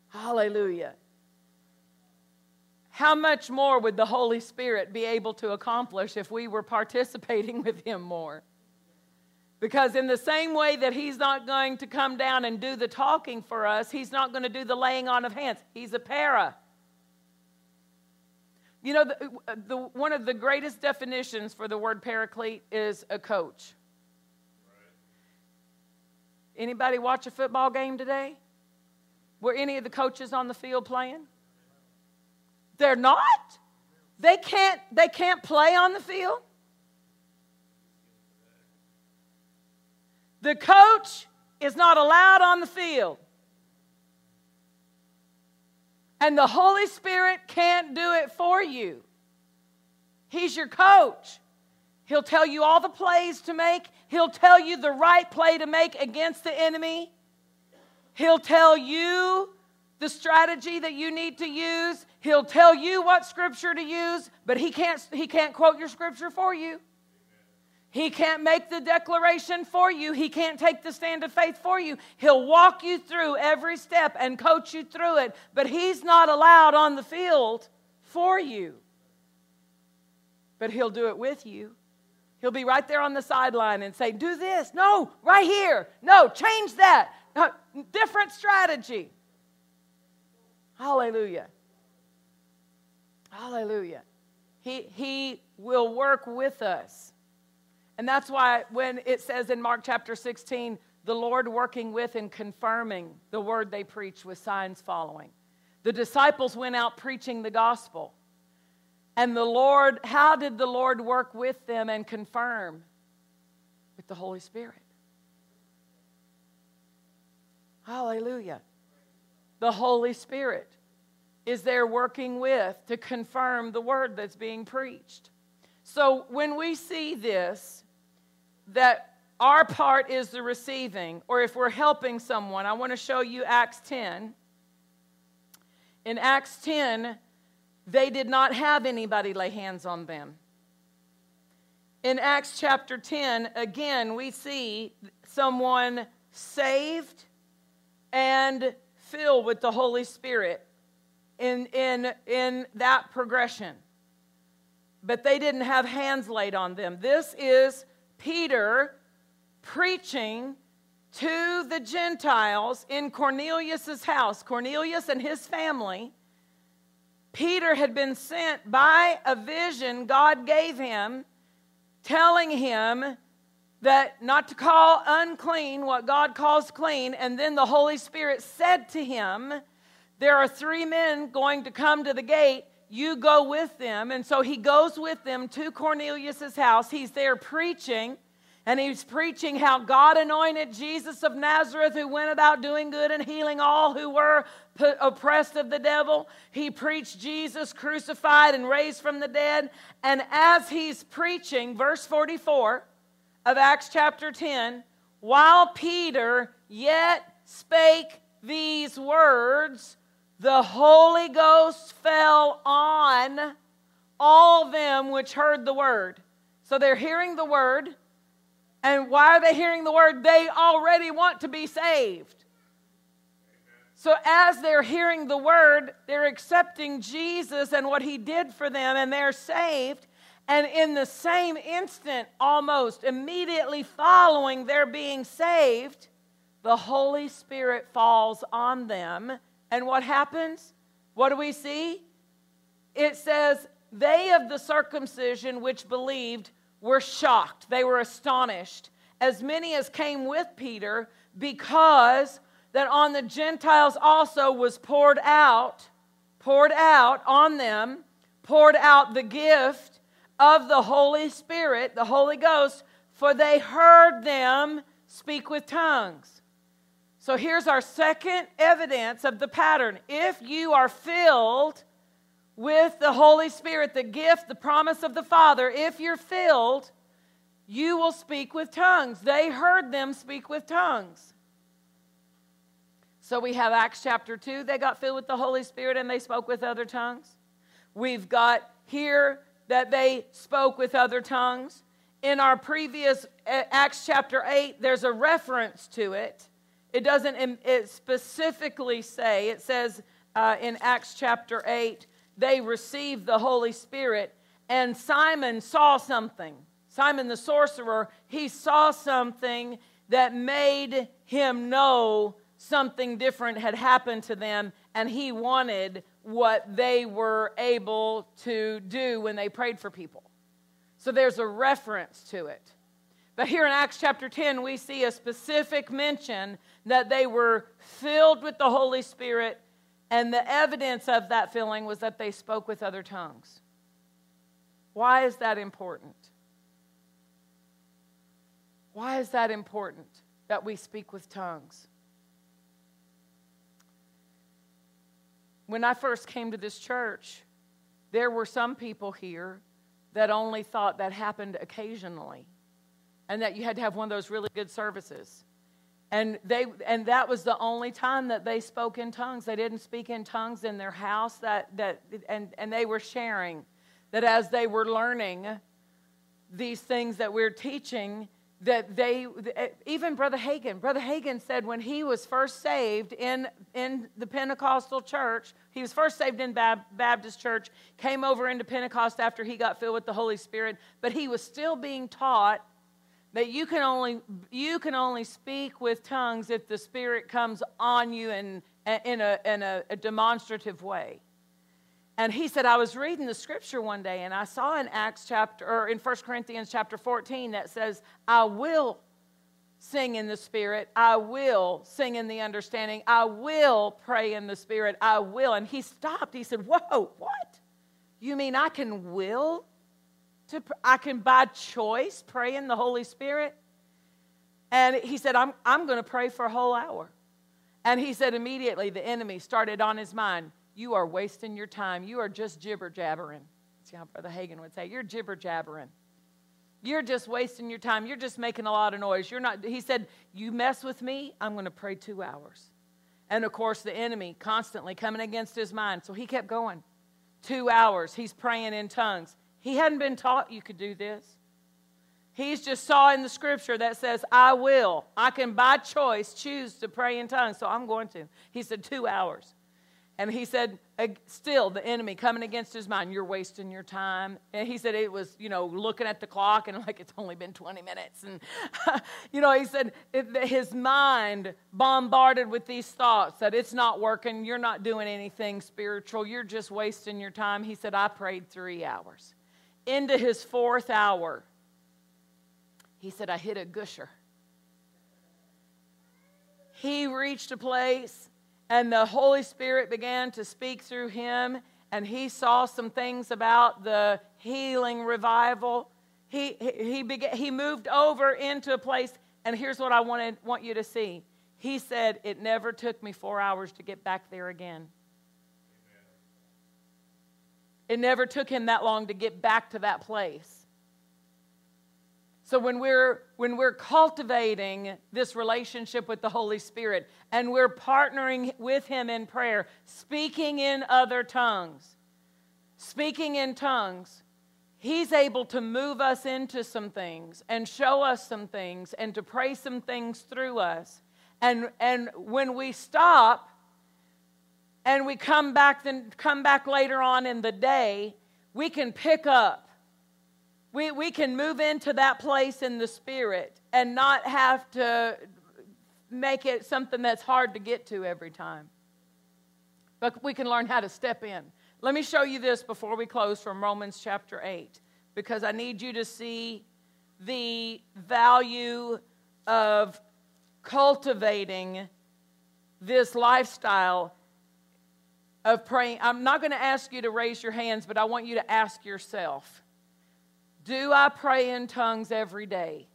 Hallelujah. How much more would the Holy Spirit be able to accomplish if we were participating with him more? Because in the same way that he's not going to come down and do the talking for us, he's not going to do the laying on of hands. He's a para. You know, the, the, one of the greatest definitions for the word paraclete is a coach. Anybody watch a football game today? Were any of the coaches on the field playing? They're not. They can't, they can't play on the field. The coach is not allowed on the field. And the Holy Spirit can't do it for you. He's your coach. He'll tell you all the plays to make. He'll tell you the right play to make against the enemy. He'll tell you the strategy that you need to use. He'll tell you what scripture to use, but he can't, he can't quote your scripture for you. He can't make the declaration for you. He can't take the stand of faith for you. He'll walk you through every step and coach you through it, but he's not allowed on the field for you. But he'll do it with you. He'll be right there on the sideline and say, do this. No, right here. No, change that. No, different strategy. Hallelujah. Hallelujah. He, he will work with us. And that's why when it says in Mark chapter sixteen, the Lord working with and confirming the word they preached with signs following. The disciples went out preaching the gospel. And the Lord, how did the Lord work with them and confirm? With the Holy Spirit. Hallelujah. The Holy Spirit is there working with to confirm the word that's being preached. So when we see this, that our part is the receiving, or if we're helping someone, I want to show you Acts ten. In Acts ten, they did not have anybody lay hands on them. In Acts chapter ten, again, we see someone saved and filled with the Holy Spirit in, in, in that progression. But they didn't have hands laid on them. This is Peter preaching to the Gentiles in Cornelius' house. Cornelius and his family. Peter had been sent by a vision God gave him, telling him that not to call unclean what God calls clean. And then the Holy Spirit said to him, there are three men going to come to the gate. You go with them. And so he goes with them to Cornelius' house. He's there preaching, and he's preaching how God anointed Jesus of Nazareth, who went about doing good and healing all who were oppressed of the devil. He preached Jesus crucified and raised from the dead. And as he's preaching, verse forty-four of Acts chapter ten, while Peter yet spake these words, the Holy Ghost fell on all them which heard the word. So they're hearing the word. And why are they hearing the word? They already want to be saved. So as they're hearing the word, they're accepting Jesus and what he did for them, and they're saved. And in the same instant, almost immediately following their being saved, the Holy Spirit falls on them. And what happens? What do we see? It says, they of the circumcision which believed were shocked. They were astonished. As many as came with Peter, because that on the Gentiles also was poured out, poured out on them, poured out the gift of the Holy Spirit, the Holy Ghost, for they heard them speak with tongues. So here's our second evidence of the pattern. If you are filled with the Holy Spirit, the gift, the promise of the Father, if you're filled, you will speak with tongues. They heard them speak with tongues. So we have Acts chapter two. They got filled with the Holy Spirit and they spoke with other tongues. We've got here that they spoke with other tongues. In our previous Acts chapter eight, there's a reference to it. It doesn't it specifically say, it says uh, in Acts chapter eight, they received the Holy Spirit, and Simon saw something. Simon the sorcerer, he saw something that made him know something different had happened to them, and he wanted what they were able to do when they prayed for people. So there's a reference to it. But here in Acts chapter ten, we see a specific mention that they were filled with the Holy Spirit, and the evidence of that filling was that they spoke with other tongues. Why is that important? Why is that important, that we speak with tongues? When I first came to this church, there were some people here that only thought that happened occasionally, and that you had to have one of those really good services. And they and that was the only time that they spoke in tongues. They didn't speak in tongues in their house. That that and, and they were sharing that as they were learning these things that we're teaching, that they even Brother Hagin, Brother Hagin said when he was first saved in in the Pentecostal church, he was first saved in Baptist church, came over into Pentecost after he got filled with the Holy Spirit, but he was still being taught that you can only you can only speak with tongues if the Spirit comes on you in in a in a, a demonstrative way. And he said, I was reading the scripture one day, and I saw in Acts chapter or in First Corinthians chapter fourteen that says, I will sing in the Spirit, I will sing in the understanding, I will pray in the Spirit, I will. And he stopped. He said, whoa, what? You mean I can will? To, I can by choice pray in the Holy Spirit? And he said, I'm, I'm going to pray for a whole hour. And he said immediately the enemy started on his mind, you are wasting your time. You are just jibber-jabbering. See how Brother Hagin would say, you're jibber-jabbering. You're just wasting your time. You're just making a lot of noise. You're not. He said, you mess with me, I'm going to pray two hours. And, of course, the enemy constantly coming against his mind. So he kept going. Two hours, he's praying in tongues. He hadn't been taught you could do this. He's just saw in the scripture that says, I will. I can by choice choose to pray in tongues, so I'm going to. He said, two hours. And he said, still, the enemy coming against his mind, you're wasting your time. And he said it was, you know, looking at the clock and like it's only been twenty minutes. And, you know, he said it, his mind bombarded with these thoughts that it's not working, you're not doing anything spiritual, you're just wasting your time. He said, I prayed three hours. Into his fourth hour, he said, I hit a gusher. He reached a place, and the Holy Spirit began to speak through him, and he saw some things about the healing revival. He he he, began, he moved over into a place, and here's what I wanted, want you to see. He said, it never took me four hours to get back there again. It never took him that long to get back to that place. So when we're when we're cultivating this relationship with the Holy Spirit and we're partnering with him in prayer, speaking in other tongues, speaking in tongues, he's able to move us into some things and show us some things and to pray some things through us. And and when we stop, and we come back then come back later on in the day, we can pick up. We we can move into that place in the Spirit and not have to make it something that's hard to get to every time. But we can learn how to step in. Let me show you this before we close from Romans chapter eight, because I need you to see the value of cultivating this lifestyle of praying. I'm not going to ask you to raise your hands, but I want you to ask yourself, do I pray in tongues every day?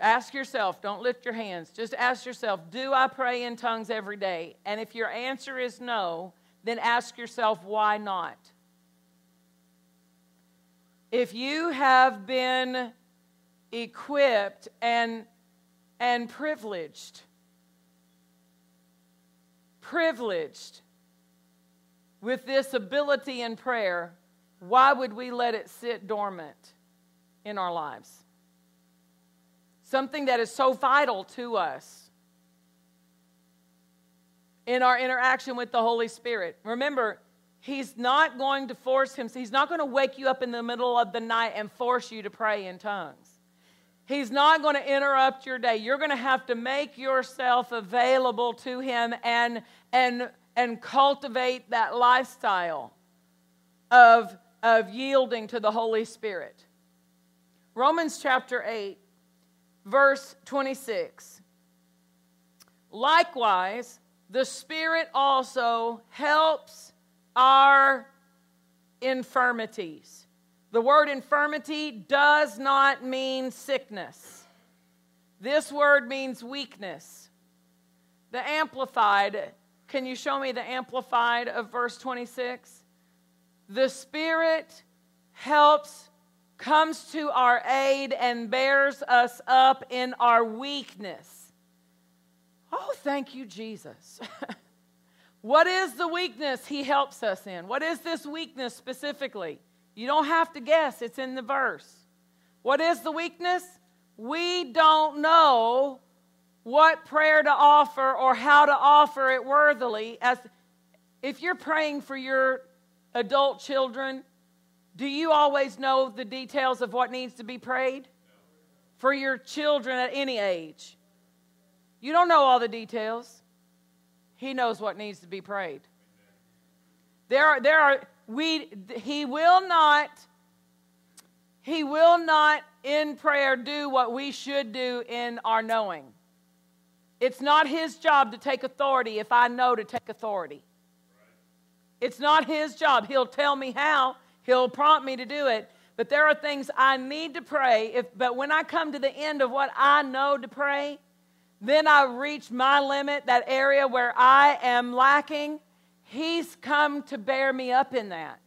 Ask yourself, don't lift your hands. Just ask yourself, do I pray in tongues every day? And if your answer is no, then ask yourself, why not? If you have been equipped and, and privileged privileged with this ability in prayer, why would we let it sit dormant in our lives? Something that is so vital to us in our interaction with the Holy Spirit. Remember, he's not going to force him. He's not going to wake you up in the middle of the night and force you to pray in tongues. He's not going to interrupt your day. You're going to have to make yourself available to him and, and, and cultivate that lifestyle of, of yielding to the Holy Spirit. Romans chapter eight, verse twenty-six. Likewise, the Spirit also helps our infirmities. The word infirmity does not mean sickness. This word means weakness. The Amplified, can you show me the Amplified of verse twenty-six? The Spirit helps, comes to our aid, and bears us up in our weakness. Oh, thank you, Jesus. What is the weakness he helps us in? What is this weakness specifically? You don't have to guess. It's in the verse. What is the weakness? We don't know what prayer to offer or how to offer it worthily. As if you're praying for your adult children, do you always know the details of what needs to be prayed? For your children at any age. You don't know all the details. He knows what needs to be prayed. There are... There are We, he will not, he will not in prayer do what we should do in our knowing. It's not his job to take authority if I know to take authority. It's not his job. He'll tell me how. He'll prompt me to do it. But there are things I need to pray. If, but when I come to the end of what I know to pray, then I reach my limit, that area where I am lacking. He's come to bear me up in that.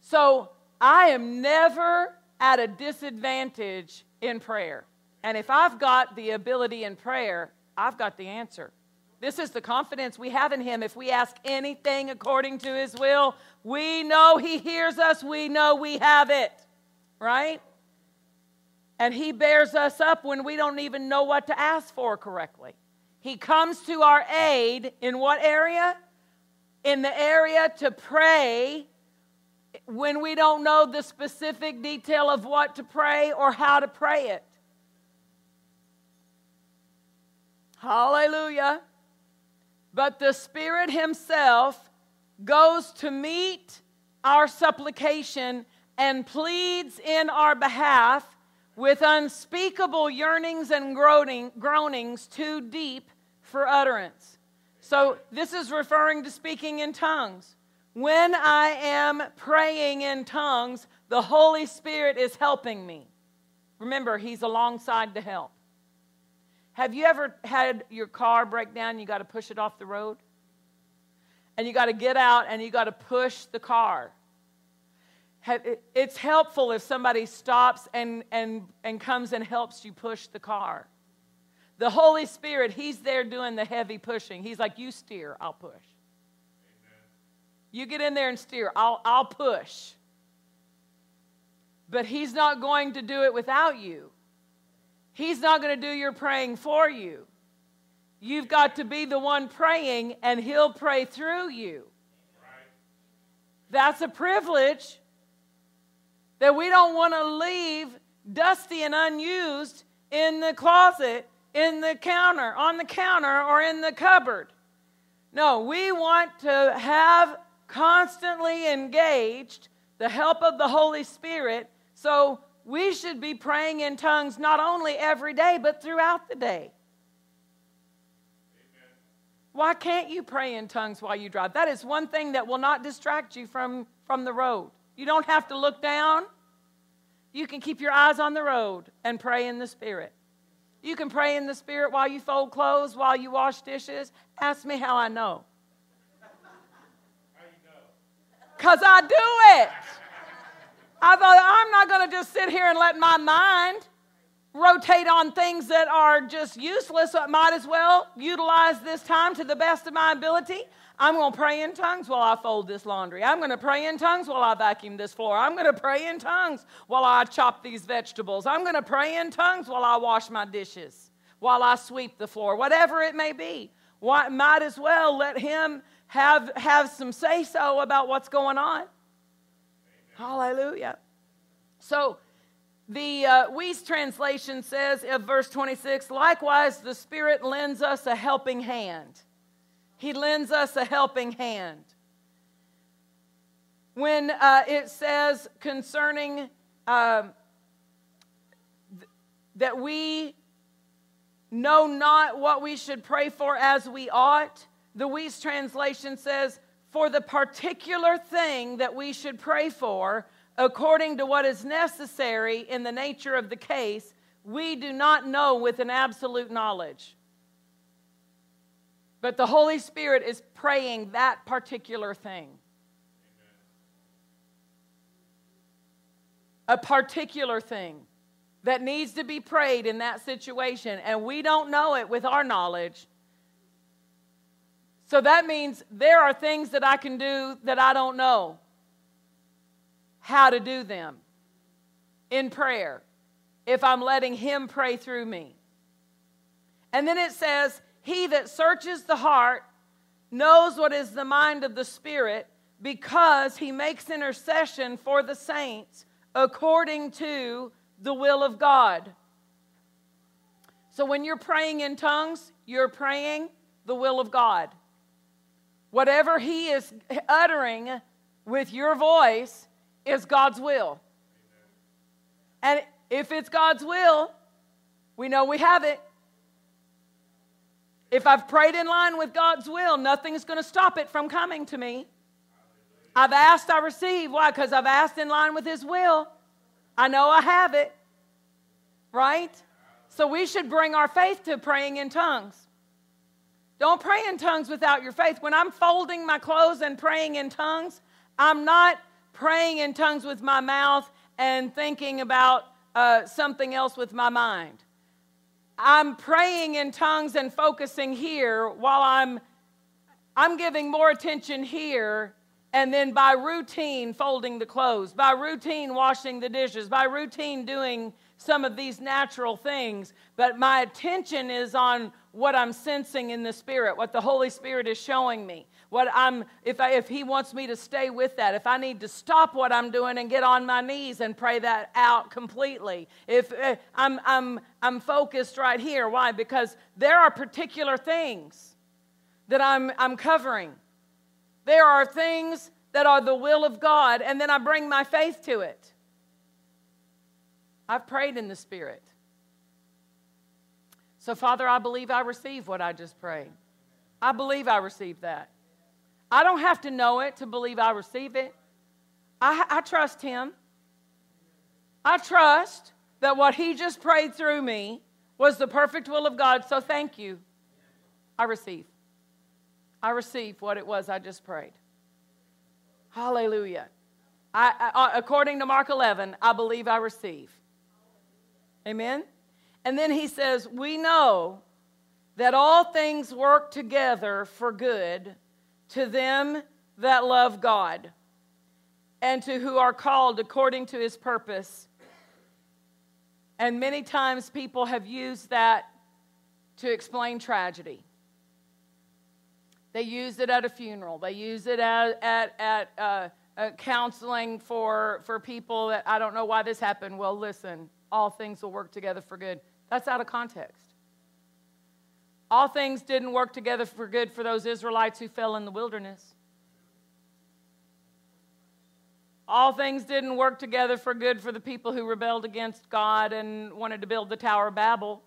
So I am never at a disadvantage in prayer. And if I've got the ability in prayer, I've got the answer. This is the confidence we have in him. If we ask anything according to his will, we know he hears us. We know we have it, right? And he bears us up when we don't even know what to ask for correctly. He comes to our aid in what area? In the area to pray when we don't know the specific detail of what to pray or how to pray it. Hallelujah. But the Spirit himself goes to meet our supplication and pleads in our behalf with unspeakable yearnings and groanings too deep for utterance. So this is referring to speaking in tongues. When I am praying in tongues, the Holy Spirit is helping me. Remember, he's alongside to help. Have you ever had your car break down and you got to push it off the road? And you got to get out and you got to push the car. It's helpful if somebody stops and, and, and comes and helps you push the car. The Holy Spirit, he's there doing the heavy pushing. He's like, you steer, I'll push. Amen. You get in there and steer, I'll, I'll push. But he's not going to do it without you. He's not going to do your praying for you. You've got to be the one praying, and he'll pray through you. Right. That's a privilege that we don't want to leave dusty and unused in the closet, in the counter, on the counter, or in the cupboard. No, we want to have constantly engaged the help of the Holy Spirit, so we should be praying in tongues not only every day, but throughout the day. Amen. Why can't you pray in tongues while you drive? That is one thing that will not distract you from, from the road. You don't have to look down. You can keep your eyes on the road and pray in the Spirit. You can pray in the Spirit while you fold clothes, while you wash dishes. Ask me how I know. How you know? Because I do it. I thought, I'm not going to just sit here and let my mind rotate on things that are just useless. So I might as well utilize this time to the best of my ability. I'm going to pray in tongues while I fold this laundry. I'm going to pray in tongues while I vacuum this floor. I'm going to pray in tongues while I chop these vegetables. I'm going to pray in tongues while I wash my dishes, while I sweep the floor, whatever it may be. Why, might as well let him have, have some say-so about what's going on. Amen. Hallelujah. So the uh, Weiss translation says of verse twenty-six, likewise the Spirit lends us a helping hand. He lends us a helping hand. When uh, it says concerning uh, that we know not what we should pray for as we ought. The Wee's translation says, for the particular thing that we should pray for, according to what is necessary in the nature of the case, we do not know with an absolute knowledge. But the Holy Spirit is praying that particular thing. Amen. A particular thing that needs to be prayed in that situation. And we don't know it with our knowledge. So that means there are things that I can do that I don't know how to do them in prayer, if I'm letting Him pray through me. And then it says, He that searches the heart knows what is the mind of the Spirit, because He makes intercession for the saints according to the will of God. So when you're praying in tongues, you're praying the will of God. Whatever He is uttering with your voice is God's will. And if it's God's will, we know we have it. If I've prayed in line with God's will, nothing's going to stop it from coming to me. I've asked, I receive. Why? Because I've asked in line with His will. I know I have it. Right? So we should bring our faith to praying in tongues. Don't pray in tongues without your faith. When I'm folding my clothes and praying in tongues, I'm not praying in tongues with my mouth and thinking about Uh, something else with my mind. I'm praying in tongues and focusing here while I'm, I'm giving more attention here, and then by routine folding the clothes, by routine washing the dishes, by routine doing some of these natural things. But my attention is on what I'm sensing in the Spirit, what the Holy Spirit is showing me, what I'm, if I, if He wants me to stay with that, if I need to stop what I'm doing and get on my knees and pray that out completely, if uh, I'm, I'm, I'm focused right here. Why? Because there are particular things that I'm, I'm covering. There are things that are the will of God, and then I bring my faith to it. I've prayed in the Spirit. So, Father, I believe I receive what I just prayed. I believe I receive that. I don't have to know it to believe I receive it. I, I trust Him. I trust that what He just prayed through me was the perfect will of God, so thank you. I receive. I receive what it was I just prayed. Hallelujah. I, I, according to Mark eleven, I believe I receive. Amen? And then he says, we know that all things work together for good to them that love God and to who are called according to His purpose. And many times people have used that to explain tragedy. They use it at a funeral. They use it at, at, at uh, uh, counseling for, for people that, I don't know why this happened. Well, listen, all things will work together for good. That's out of context. All things didn't work together for good for those Israelites who fell in the wilderness. All things didn't work together for good for the people who rebelled against God and wanted to build the Tower of Babel.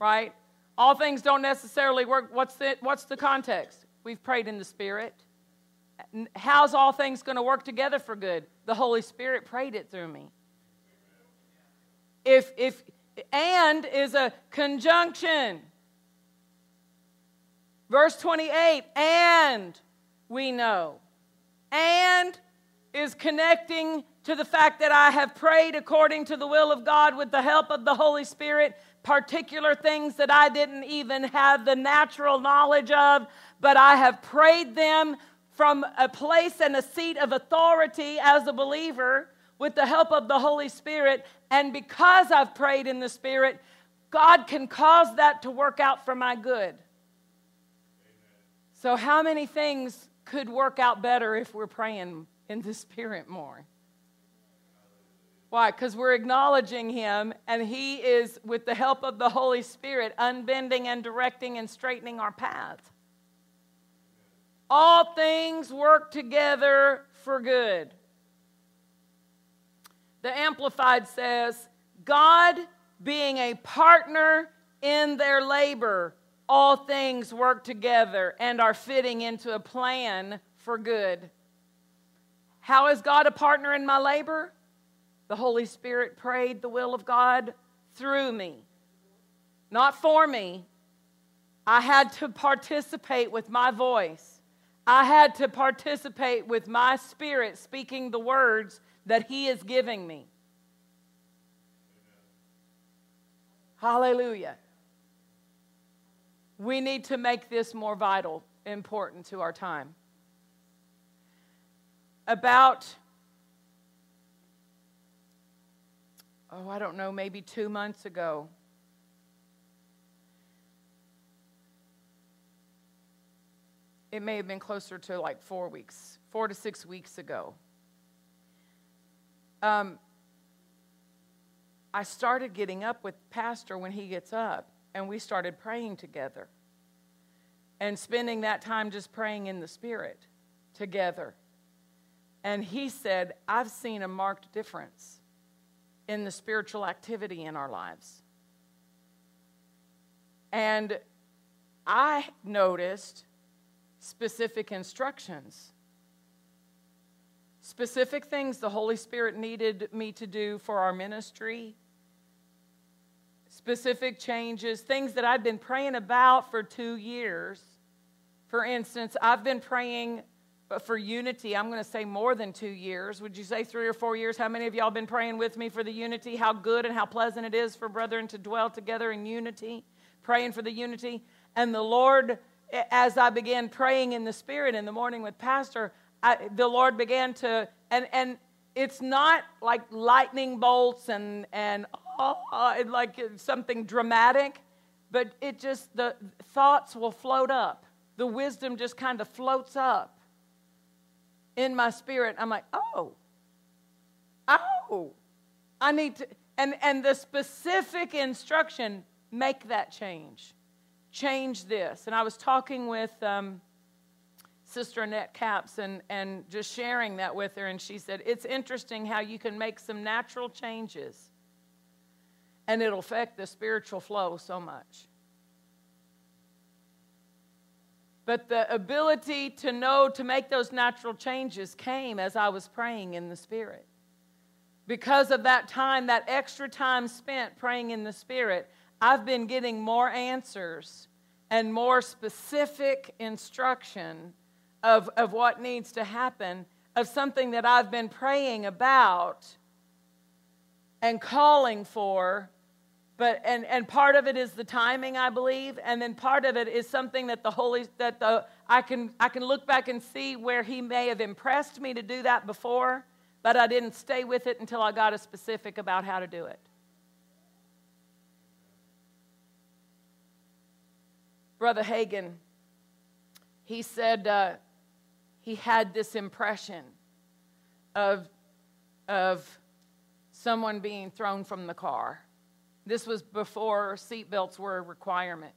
Right? All things don't necessarily work. What's the, what's the context? We've prayed in the Spirit. How's all things going to work together for good? The Holy Spirit prayed it through me. If if and is a conjunction. Verse twenty-eight, and we know. And is connecting to the fact that I have prayed according to the will of God with the help of the Holy Spirit. Particular things that I didn't even have the natural knowledge of, but I have prayed them from a place and a seat of authority as a believer with the help of the Holy Spirit. And because I've prayed in the Spirit, God can cause that to work out for my good. Amen. So how many things could work out better if we're praying in the Spirit more? Why? Because we're acknowledging Him, and He is, with the help of the Holy Spirit, unbending and directing and straightening our path. All things work together for good. The Amplified says, God being a partner in their labor, all things work together and are fitting into a plan for good. How is God a partner in my labor? The Holy Spirit prayed the will of God through me, not for me. I had to participate with my voice. I had to participate with my spirit speaking the words that He is giving me. Hallelujah. We need to make this more vital, important to our time. About, oh, I don't know, maybe two months ago, it may have been closer to like four weeks, four to six weeks ago, um, I started getting up with Pastor when he gets up, and we started praying together and spending that time just praying in the Spirit together. And he said, I've seen a marked difference in the spiritual activity in our lives. And I noticed specific instructions, specific things the Holy Spirit needed me to do for our ministry, specific changes, things that I've been praying about for two years. For instance, I've been praying for unity, I'm going to say more than two years. Would you say three or four years? How many of y'all been praying with me for the unity? How good and how pleasant it is for brethren to dwell together in unity, praying for the unity. And the Lord, as I began praying in the Spirit in the morning with Pastor, I, the Lord began to, and and it's not like lightning bolts and, and oh, like something dramatic, but it just, the thoughts will float up. The wisdom just kind of floats up in my spirit. I'm like, oh, oh, I need to, and, and the specific instruction, make that change. Change this. And I was talking with um, Sister Annette Capp and, and just sharing that with her, and she said, it's interesting how you can make some natural changes and it'll affect the spiritual flow so much. But the ability to know to make those natural changes came as I was praying in the Spirit. Because of that time, that extra time spent praying in the Spirit, I've been getting more answers and more specific instruction of, of what needs to happen, of something that I've been praying about and calling for. But and, and part of it is the timing, I believe, and then part of it is something that the Holy that the I can I can look back and see where He may have impressed me to do that before, but I didn't stay with it until I got as specific about how to do it. Brother Hagin, he said uh, he had this impression of of someone being thrown from the car. This was before seatbelts were a requirement.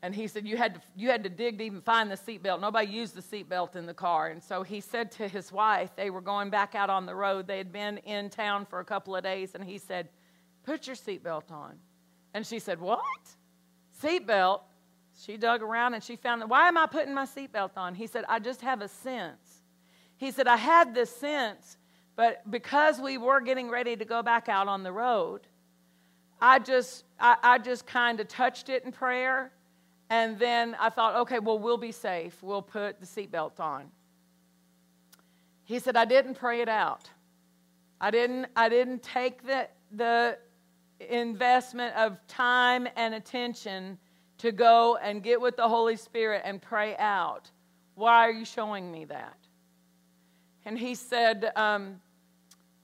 And he said, you had to, you had to dig to even find the seatbelt. Nobody used the seatbelt in the car. And so he said to his wife, they were going back out on the road. They had been in town for a couple of days. And he said, put your seatbelt on. And she said, what? Seatbelt? She dug around and she found, why am I putting my seatbelt on? He said, I just have a sense. He said, I had this sense, but because we were getting ready to go back out on the road, I just I, I just kind of touched it in prayer, and then I thought, okay, well, we'll be safe. We'll put the seatbelt on. He said, I didn't pray it out. I didn't I didn't take the the investment of time and attention to go and get with the Holy Spirit and pray out. Why are you showing me that? And he said, um,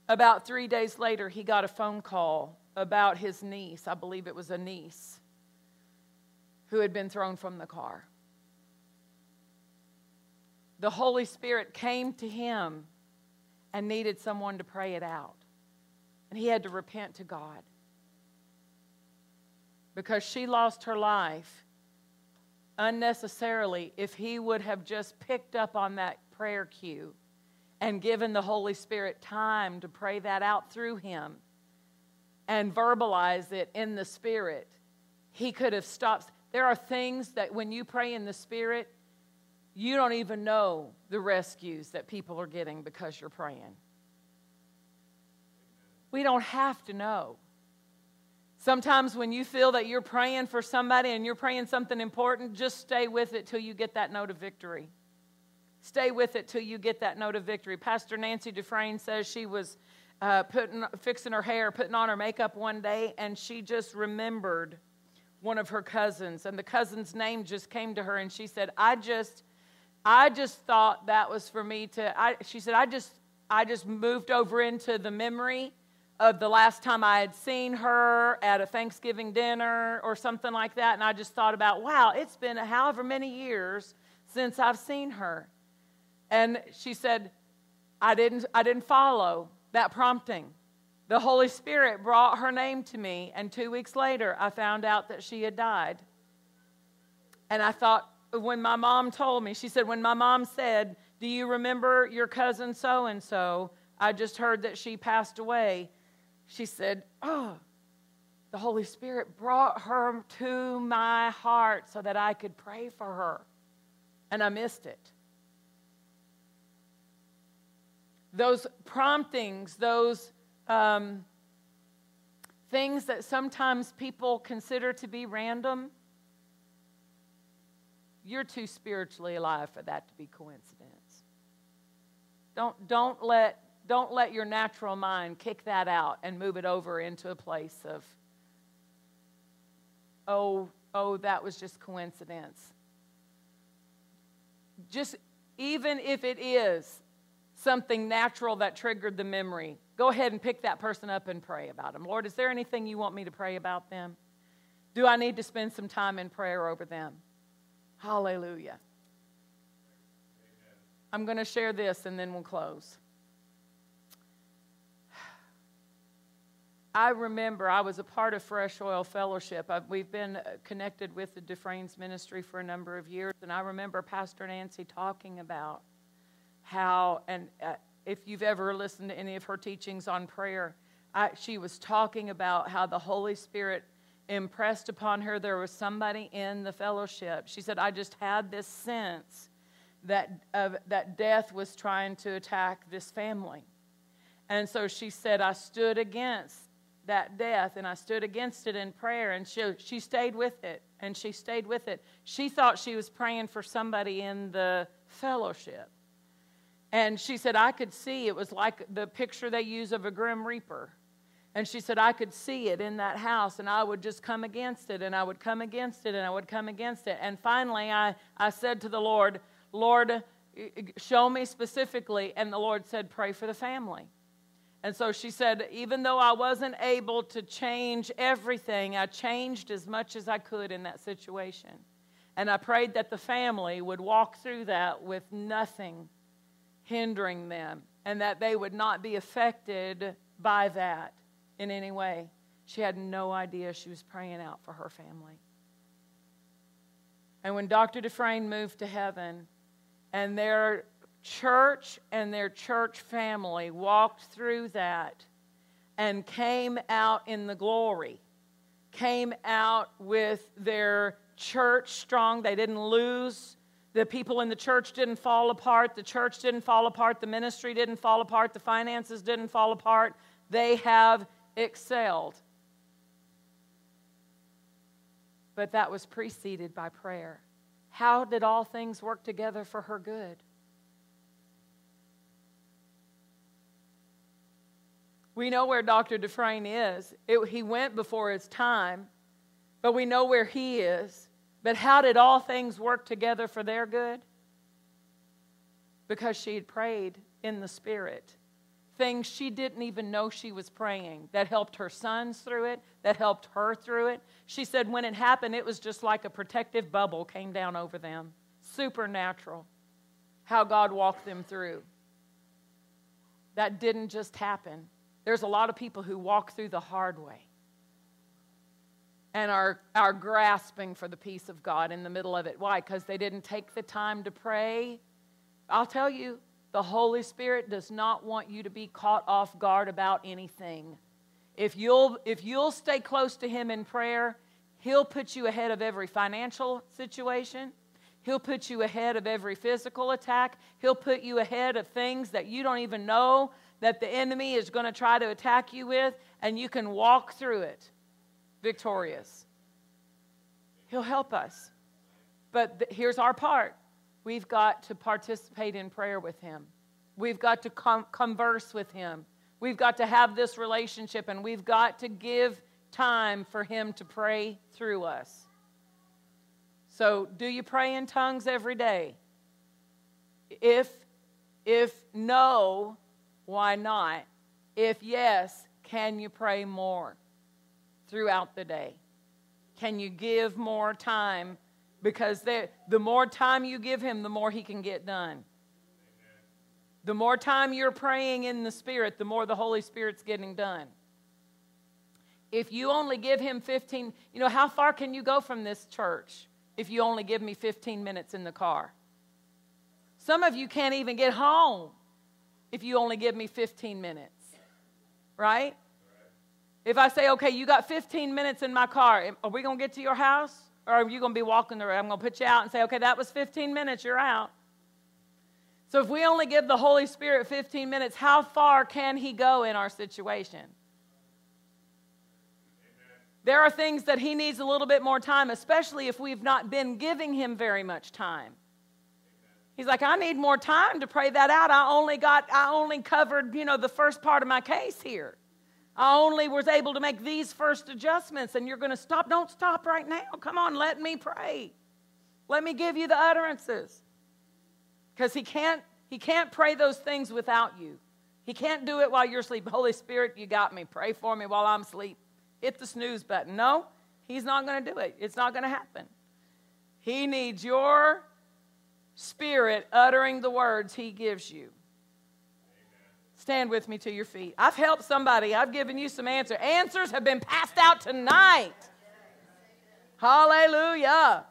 about three days later, he got a phone call about his niece, I believe it was a niece, who had been thrown from the car. The Holy Spirit came to him and needed someone to pray it out. And he had to repent to God because she lost her life unnecessarily. If he would have just picked up on that prayer cue and given the Holy Spirit time to pray that out through him, and verbalize it in the Spirit, he could have stopped. There are things that when you pray in the Spirit, you don't even know the rescues that people are getting because you're praying. We don't have to know. Sometimes when you feel that you're praying for somebody and you're praying something important, just stay with it till you get that note of victory. Stay with it till you get that note of victory. Pastor Nancy Dufresne says she was uh, putting, fixing her hair, putting on her makeup one day, and she just remembered one of her cousins, and the cousin's name just came to her, and she said, I just, I just thought that was for me to, I, she said, I just, I just moved over into the memory of the last time I had seen her at a Thanksgiving dinner or something like that, and I just thought about, wow, it's been however many years since I've seen her. And she said, I didn't, I didn't follow that prompting. The Holy Spirit brought her name to me, and two weeks later, I found out that she had died. And I thought, when my mom told me, she said, when my mom said, do you remember your cousin so-and-so? I just heard that she passed away. She said, oh, the Holy Spirit brought her to my heart so that I could pray for her. And I missed it. Those promptings, those um, things that sometimes people consider to be random, you're too spiritually alive for that to be coincidence. Don't, don't, let, don't let your natural mind kick that out and move it over into a place of, oh, oh, that was just coincidence. Just even if it is something natural that triggered the memory, go ahead and pick that person up and pray about them. Lord, is there anything you want me to pray about them? Do I need to spend some time in prayer over them? Hallelujah. Amen. I'm going to share this and then we'll close. I remember I was a part of Fresh Oil Fellowship. I've, we've been connected with the Dufresne's ministry for a number of years, and I remember Pastor Nancy talking about how, and uh, if you've ever listened to any of her teachings on prayer, I, she was talking about how the Holy Spirit impressed upon her. There was somebody in the fellowship. She said, I just had this sense that, of, that death was trying to attack this family. And so she said, I stood against that death, and I stood against it in prayer, and she, she stayed with it, and she stayed with it. She thought she was praying for somebody in the fellowship. And she said, I could see, it was like the picture they use of a grim reaper. And she said, I could see it in that house, and I would just come against it, and I would come against it, and I would come against it. And finally, I, I said to the Lord, Lord, show me specifically. And the Lord said, pray for the family. And so she said, even though I wasn't able to change everything, I changed as much as I could in that situation. And I prayed that the family would walk through that with nothing hindering them, and that they would not be affected by that in any way. She had no idea she was praying out for her family. And when Doctor Dufresne moved to heaven, and their church and their church family walked through that and came out in the glory, came out with their church strong, they didn't lose. The people in the church didn't fall apart. The church didn't fall apart. The ministry didn't fall apart. The finances didn't fall apart. They have excelled. But that was preceded by prayer. How did all things work together for her good? We know where Doctor Dufresne is. It, he went before his time, but we know where he is. But how did all things work together for their good? Because she had prayed in the Spirit. Things she didn't even know she was praying that helped her sons through it, that helped her through it. She said when it happened, it was just like a protective bubble came down over them. Supernatural, how God walked them through. That didn't just happen. There's a lot of people who walk through the hard way and are, are grasping for the peace of God in the middle of it. Why? Because they didn't take the time to pray. I'll tell you, the Holy Spirit does not want you to be caught off guard about anything. If you'll, if you'll stay close to him in prayer, he'll put you ahead of every financial situation. He'll put you ahead of every physical attack. He'll put you ahead of things that you don't even know that the enemy is going to try to attack you with, and you can walk through it victorious. He'll help us. But th- here's our part. We've got to participate in prayer with him. We've got to com- converse with him. We've got to have this relationship, and we've got to give time for him to pray through us. So do you pray in tongues every day? If, if no, why not? If yes, can you pray more throughout the day? Can you give more time? Because the, the more time you give him, the more he can get done. The more time you're praying in the Spirit, the more the Holy Spirit's getting done. If you only give him fifteen, you know, how far can you go from this church if you only give me fifteen minutes in the car? Some of you can't even get home if you only give me fifteen minutes, right? If I say, okay, you got fifteen minutes in my car, are we going to get to your house? Or are you going to be walking the road? I'm going to put you out and say, okay, that was fifteen minutes, you're out. So if we only give the Holy Spirit fifteen minutes, how far can he go in our situation? Amen. There are things that he needs a little bit more time, especially if we've not been giving him very much time. Amen. He's like, I need more time to pray that out. I only got, I only covered, you know, the first part of my case here. I only was able to make these first adjustments, and you're going to stop. Don't stop right now. Come on, let me pray. Let me give you the utterances. Because he can't, he can't pray those things without you. He can't do it while you're asleep. Holy Spirit, you got me. Pray for me while I'm asleep. Hit the snooze button. No, he's not going to do it. It's not going to happen. He needs your spirit uttering the words he gives you. Amen. Stand with me to your feet. I've helped somebody. I've given you some answers. Answers have been passed out tonight. Hallelujah.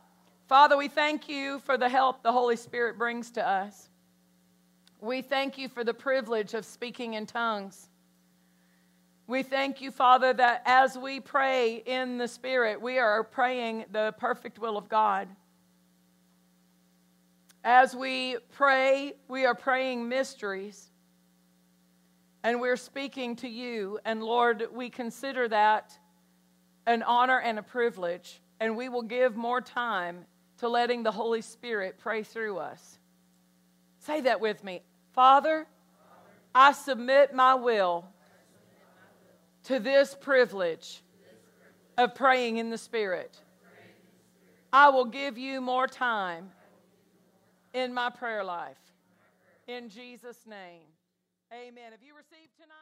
Father, we thank you for the help the Holy Spirit brings to us. We thank you for the privilege of speaking in tongues. We thank you, Father, that as we pray in the Spirit, we are praying the perfect will of God. As we pray, we are praying mysteries, and we're speaking to you. And Lord, we consider that an honor and a privilege, and we will give more time to letting the Holy Spirit pray through us. Say that with me. Father, I submit my will to this privilege of praying in the Spirit. I will give you more time in my prayer life. In Jesus' name, amen. Have you received tonight?